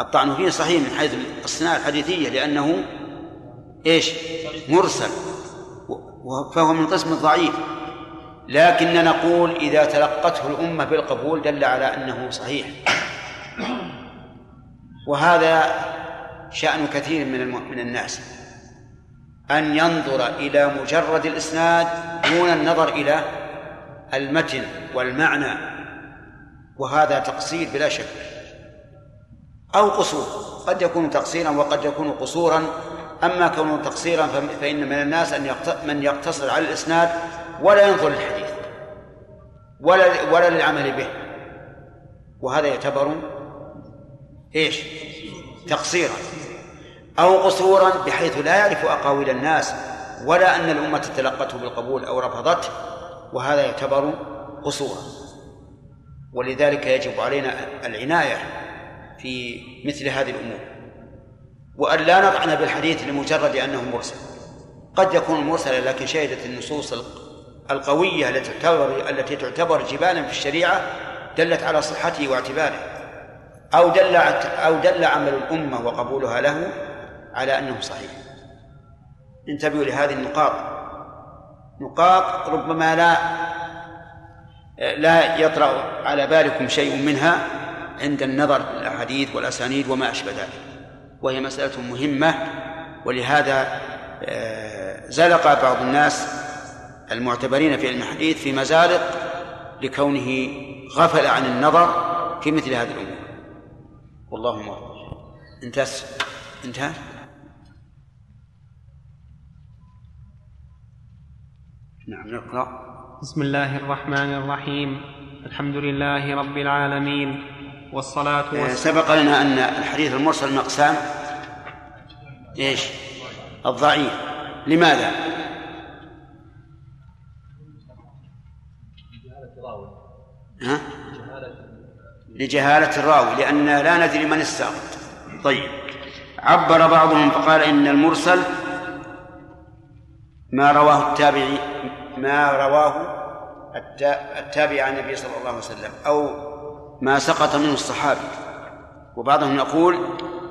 الطعن فيه صحيح من حيث الصناعة الحديثية، لأنه إيش؟ مرسل، فهو من قسم الضعيف. لكن نقول إذا تلقته الأمة بالقبول دل على أنه صحيح، وهذا شأن كثير من الناس أن ينظر إلى مجرد الإسناد دون النظر إلى المتن والمعنى، وهذا تقصير بلا شك، أو قصور، قد يكون تقصيرا وقد يكون قصورا. أما كونه تقصيرا فإن من الناس أن من يقتصر على الإسناد ولا ينظر للحديث ولا ولا للعمل به، وهذا يعتبر إيش؟ تقصيرا أو قصوراً، بحيث لا يعرف أقاويل الناس ولا أن الأمة تلقته بالقبول أو رفضته، وهذا يعتبر قصوراً. ولذلك يجب علينا العناية في مثل هذه الأمور، وأن لا نطعن بالحديث لمجرد أنه مرسل. قد يكون مرسلا لكن شهدت النصوص القوية التي تعتبر جبالاً في الشريعة دلت على صحته واعتباره، أو دل, أو دل عمل الأمة وقبولها له على أنه صحيح. انتبهوا لهذه النقاط، نقاط ربما لا لا يطرأ على بالكم شيء منها عند النظر في الأحاديث والأسانيد وما أشبه ذلك، وهي مسألة مهمة. ولهذا زلق بعض الناس المعتبرين في علم الحديث في مزالق لكونه غفل عن النظر في مثل هذه الأمور. والله ما انتهى انتهى نعم، نقرأ. بسم الله الرحمن الرحيم، الحمد لله رب العالمين، والصلاة والسلام. سبق لنا أن الحديث المرسل مقسام إيش؟ الضعيف. لماذا؟ ها؟ لجهالة الراوي، لأن لا ندري من الساقط. طيب، عبر بعضهم فقال إن المرسل ما رواه التابع ما رواه التابع عن النبي صلى الله عليه وسلم، أو ما سقط منه الصحابي. وبعضهم يقول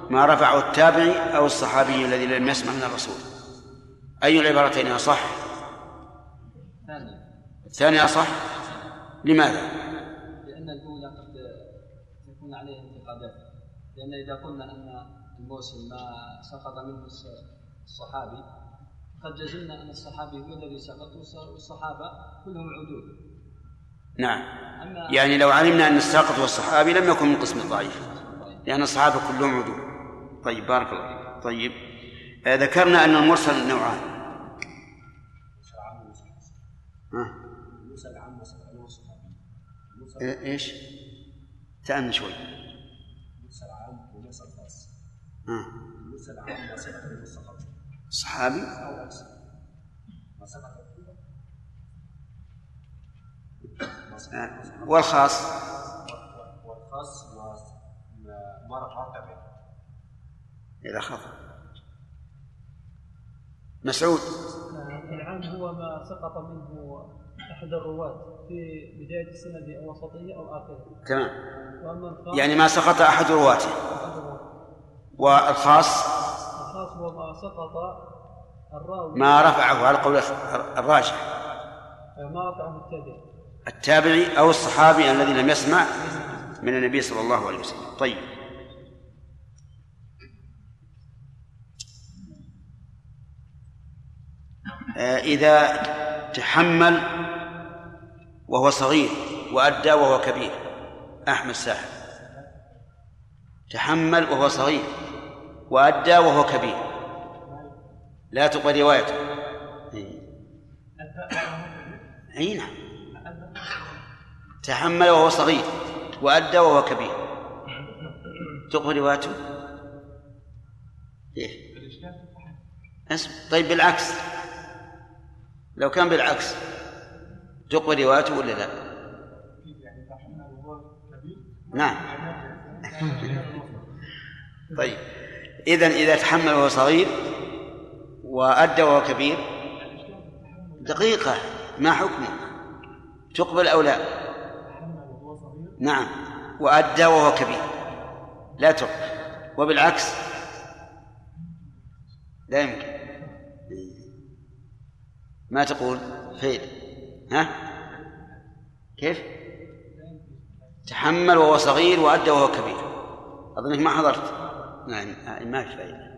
ما رفعه التابعي أو الصحابي الذي لم يسمع من الرسول. أي العبارتين أصح؟ الثاني أصح. لماذا؟ لأن الأولى قد تكون عليه انتقادات، لأن إذا قلنا أن المرسل ما سقط منه الصحابي قد جزمنا أن الصحابي هو الذي سقط، والصحابة كلهم عدول. نعم، يعني لو علمنا أن الساقط والصحابي لم يكن من قسم الضعيف، لأن الصحابة كلهم عدول. طيب، بارك الله. طيب، ذكرنا أن المرسل نوعان. المرسل عام والصحابي. إيش؟ تأمل شوي. المرسل عام والمرسل خاص. المرسل عام والمرسل خاص. صحابي والخاص والخاص ما رفع التابعين إلى خطأ. مسعود. العام هو ما سقط منه أحد الرواة في بداية السنة أو وسطية أو آخرة. تمام. يعني ما سقط أحد رواته. والخاص. الخاص هو ما سقط الراوي. ما رفعه على قول الراجح. ما رفعه التابعي. التابعي أو الصحابي الذي لم يسمع من النبي صلى الله عليه وسلم. طيب. إذا تحمل وهو صغير وأدى وهو كبير. أحمد ساحر. تحمل وهو صغير وأدى وهو كبير لا تقبل روايته. أين تحمل وهو صغير وأدى وهو كبير تقبل روايته؟ ليه؟ طيب بالعكس، لو كان بالعكس تقبل روايته ولا لا؟ نعم. طيب إذن إذا تحمل وهو صغير وأدى وهو كبير دقيقة ما حكمه؟ تقبل أو لا؟ نعم. وأدى وهو كبير لا تقبل، وبالعكس لا يمكن. ما تقول فيد؟ ها كيف؟ تحمل وهو صغير وأدى وهو كبير. أظنك ما حضرت. يعني ما في فائدة.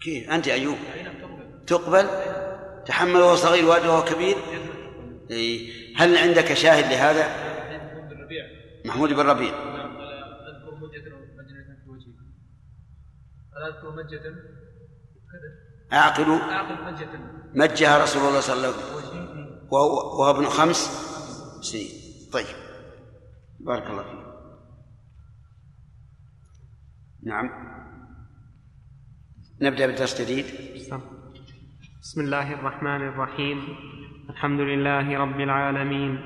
كيف أنت أيوب تقبل تحمل وهو صغير وأدى وهو كبير؟ هل عندك شاهد لهذا؟ محمود بن ربيع. أعقلوا مجها رسول الله صلى الله عليه وسلم وهو ابن خمس سنين. طيب بارك الله فيك. نعم نبدأ بالدرس الجديد. بسم الله الرحمن الرحيم. الحمد لله رب العالمين،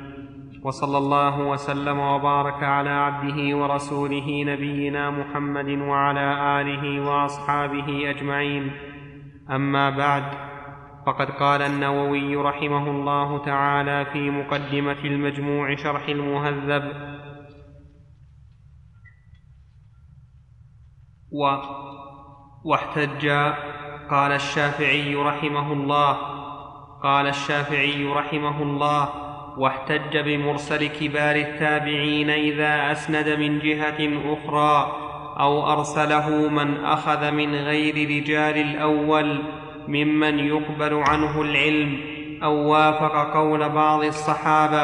وصلى الله وسلم وبارك على عبده ورسوله نبينا محمد وعلى آله وأصحابه أجمعين. أما بعد، فقد قال النووي رحمه الله تعالى في مقدمة المجموع شرح المهذب: و واحتج قال الشافعي رحمه الله قال الشافعي رحمه الله واحتج بمرسل كبار التابعين إذا أسند من جهة أخرى أو أرسله من أخذ من غير رجال الأول ممن يقبل عنه العلم، أو وافق قول بعض الصحابة،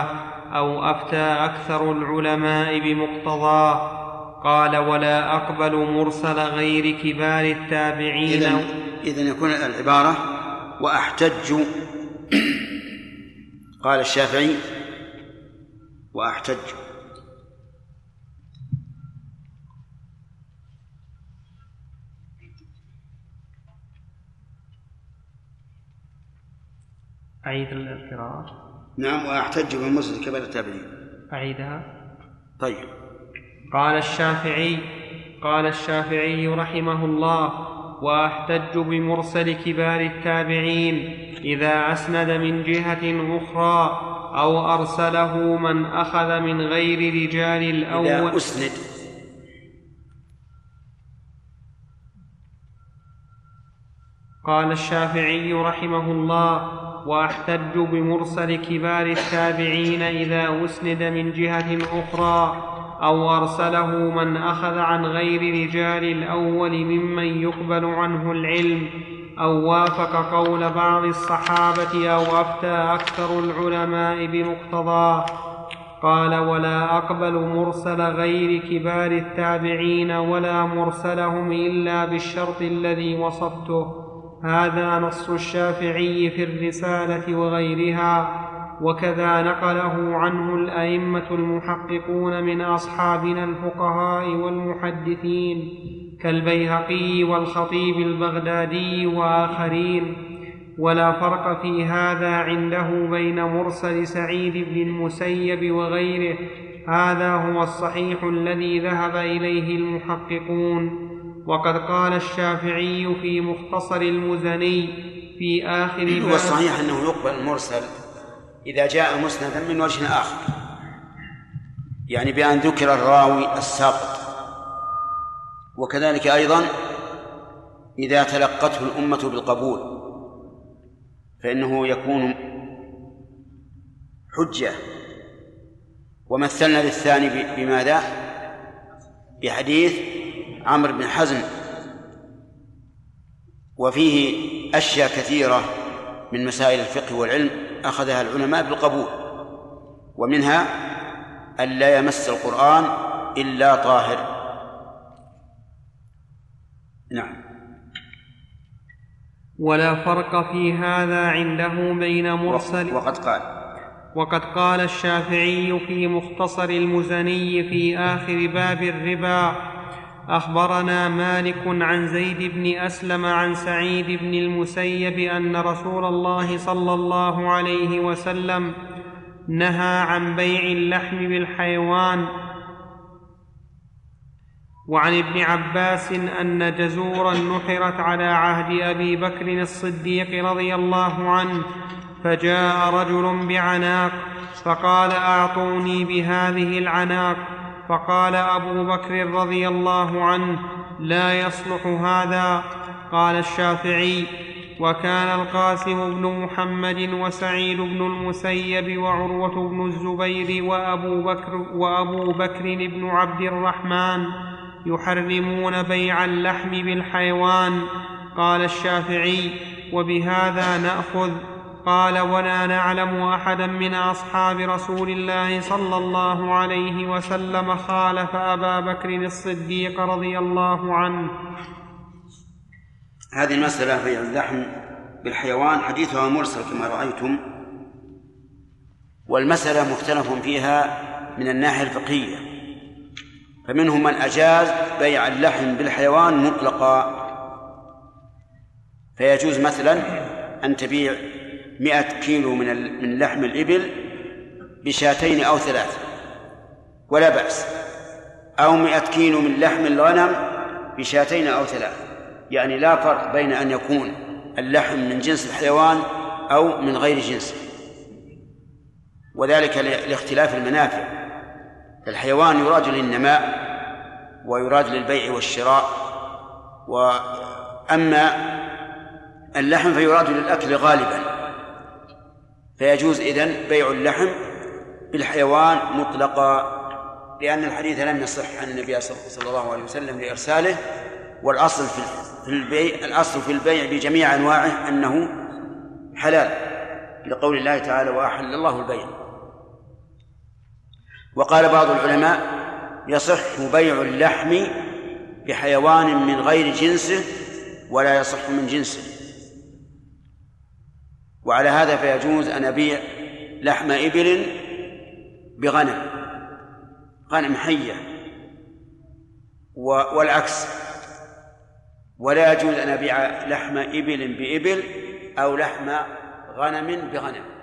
أو أفتى أكثر العلماء بمقتضاه. قال: ولا أقبل مرسل غير كبار التابعين. إذن, إذن يكون العبارة: وأحتج. قال الشافعي: وأحتج. أعيد القراءة. نعم. وأحتج بمرسل كبار التابعين. أعيدها. طيب. قال الشافعي قال الشافعي رحمه الله: وأحتج بمرسل كبار التابعين إذا أسند من جهة أخرى أو أرسله من أخذ من غير رجال الأول. إذا أسند قال الشافعي رحمه الله: وأحتج بمرسل كبار التابعين إذا أسند من جهة أخرى أو أرسله من أخذ عن غير رجال الأول ممن يقبل عنه العلم، أو وافق قول بعض الصحابة، أو أفتى أكثر العلماء بمقتضاه. قال: ولا أقبل مرسل غير كبار التابعين ولا مرسلهم إلا بالشرط الذي وصفته. هذا نص الشافعي في الرسالة وغيرها، وكذا نقله عنه الأئمة المحققون من أصحابنا الفقهاء والمحدثين كالبيهقي والخطيب البغدادي وآخرين. ولا فرق في هذا عنده بين مرسل سعيد بن المسيب وغيره، هذا هو الصحيح الذي ذهب إليه المحققون. وقد قال الشافعي في مختصر المزني في آخر باب. والصحيح أنه يقبل المرسل إذا جاء مسندا من وجه آخر، يعني بأن ذكر الراوي الساقط، وكذلك أيضا إذا تلقته الأمة بالقبول فإنه يكون حجة. ومثلنا للثاني بماذا؟ بحديث عمرو بن حزم، وفيه أشياء كثيرة من مسائل الفقه والعلم أخذها العلماء بالقبول، ومنها أن لا يمس القرآن إلا طاهر. نعم. ولا فرق في هذا عنده بين مرسل. وقد قال وقد قال الشافعي في مختصر المزني في آخر باب الربا: أخبرنا مالك عن زيد بن أسلم عن سعيد بن المسيب أن رسول الله صلى الله عليه وسلم نهى عن بيع اللحم بالحيوان، وعن ابن عباس أن جزورا نحرت على عهد أبي بكر الصديق رضي الله عنه، فجاء رجل بعناق فقال: أعطوني بهذه العناق. فقال أبو بكر رضي الله عنه: لا يصلح هذا. قال الشافعي: وكان القاسم بن محمد وسعيد بن المسيب وعروة بن الزبير وأبو بكر, وأبو بكر بن عبد الرحمن يحرمون بيع اللحم بالحيوان. قال الشافعي: وبهذا نأخذ. قال: ولا نعلم أحدا من أصحاب رسول الله صلى الله عليه وسلم خالف أبا بكر الصديق رضي الله عنه. هذه المسألة في اللحم بالحيوان حديثها مرسل كما رأيتم، والمسألة مختلف فيها من الناحية الفقهية، فمنهم من أجاز بيع اللحم بالحيوان مطلقا، فيجوز مثلا أن تبيع مئة كيلو من لحم الإبل بشاتين أو ثلاث ولا بأس، أو مئة كيلو من لحم الغنم بشاتين أو ثلاث، يعني لا فرق بين أن يكون اللحم من جنس الحيوان أو من غير جنسه، وذلك لاختلاف المنافع. الحيوان يراد للنماء ويراد للبيع والشراء، وأما اللحم فيراد للأكل غالباً، فيجوز إذن بيع اللحم بالحيوان مطلقا، لأن الحديث لم يصح عن النبي صلى الله عليه وسلم لإرساله، والأصل في البيع الأصل في البيع بجميع أنواعه أنه حلال، لقول الله تعالى: وأحل الله البيع. وقال بعض العلماء: يصح بيع اللحم بحيوان من غير جنسه ولا يصح من جنسه. وعلى هذا فيجوز أن أبيع لحم إبل بغنم غنم حية والعكس، ولا يجوز أن أبيع لحم إبل بإبل أو لحم غنم بغنم.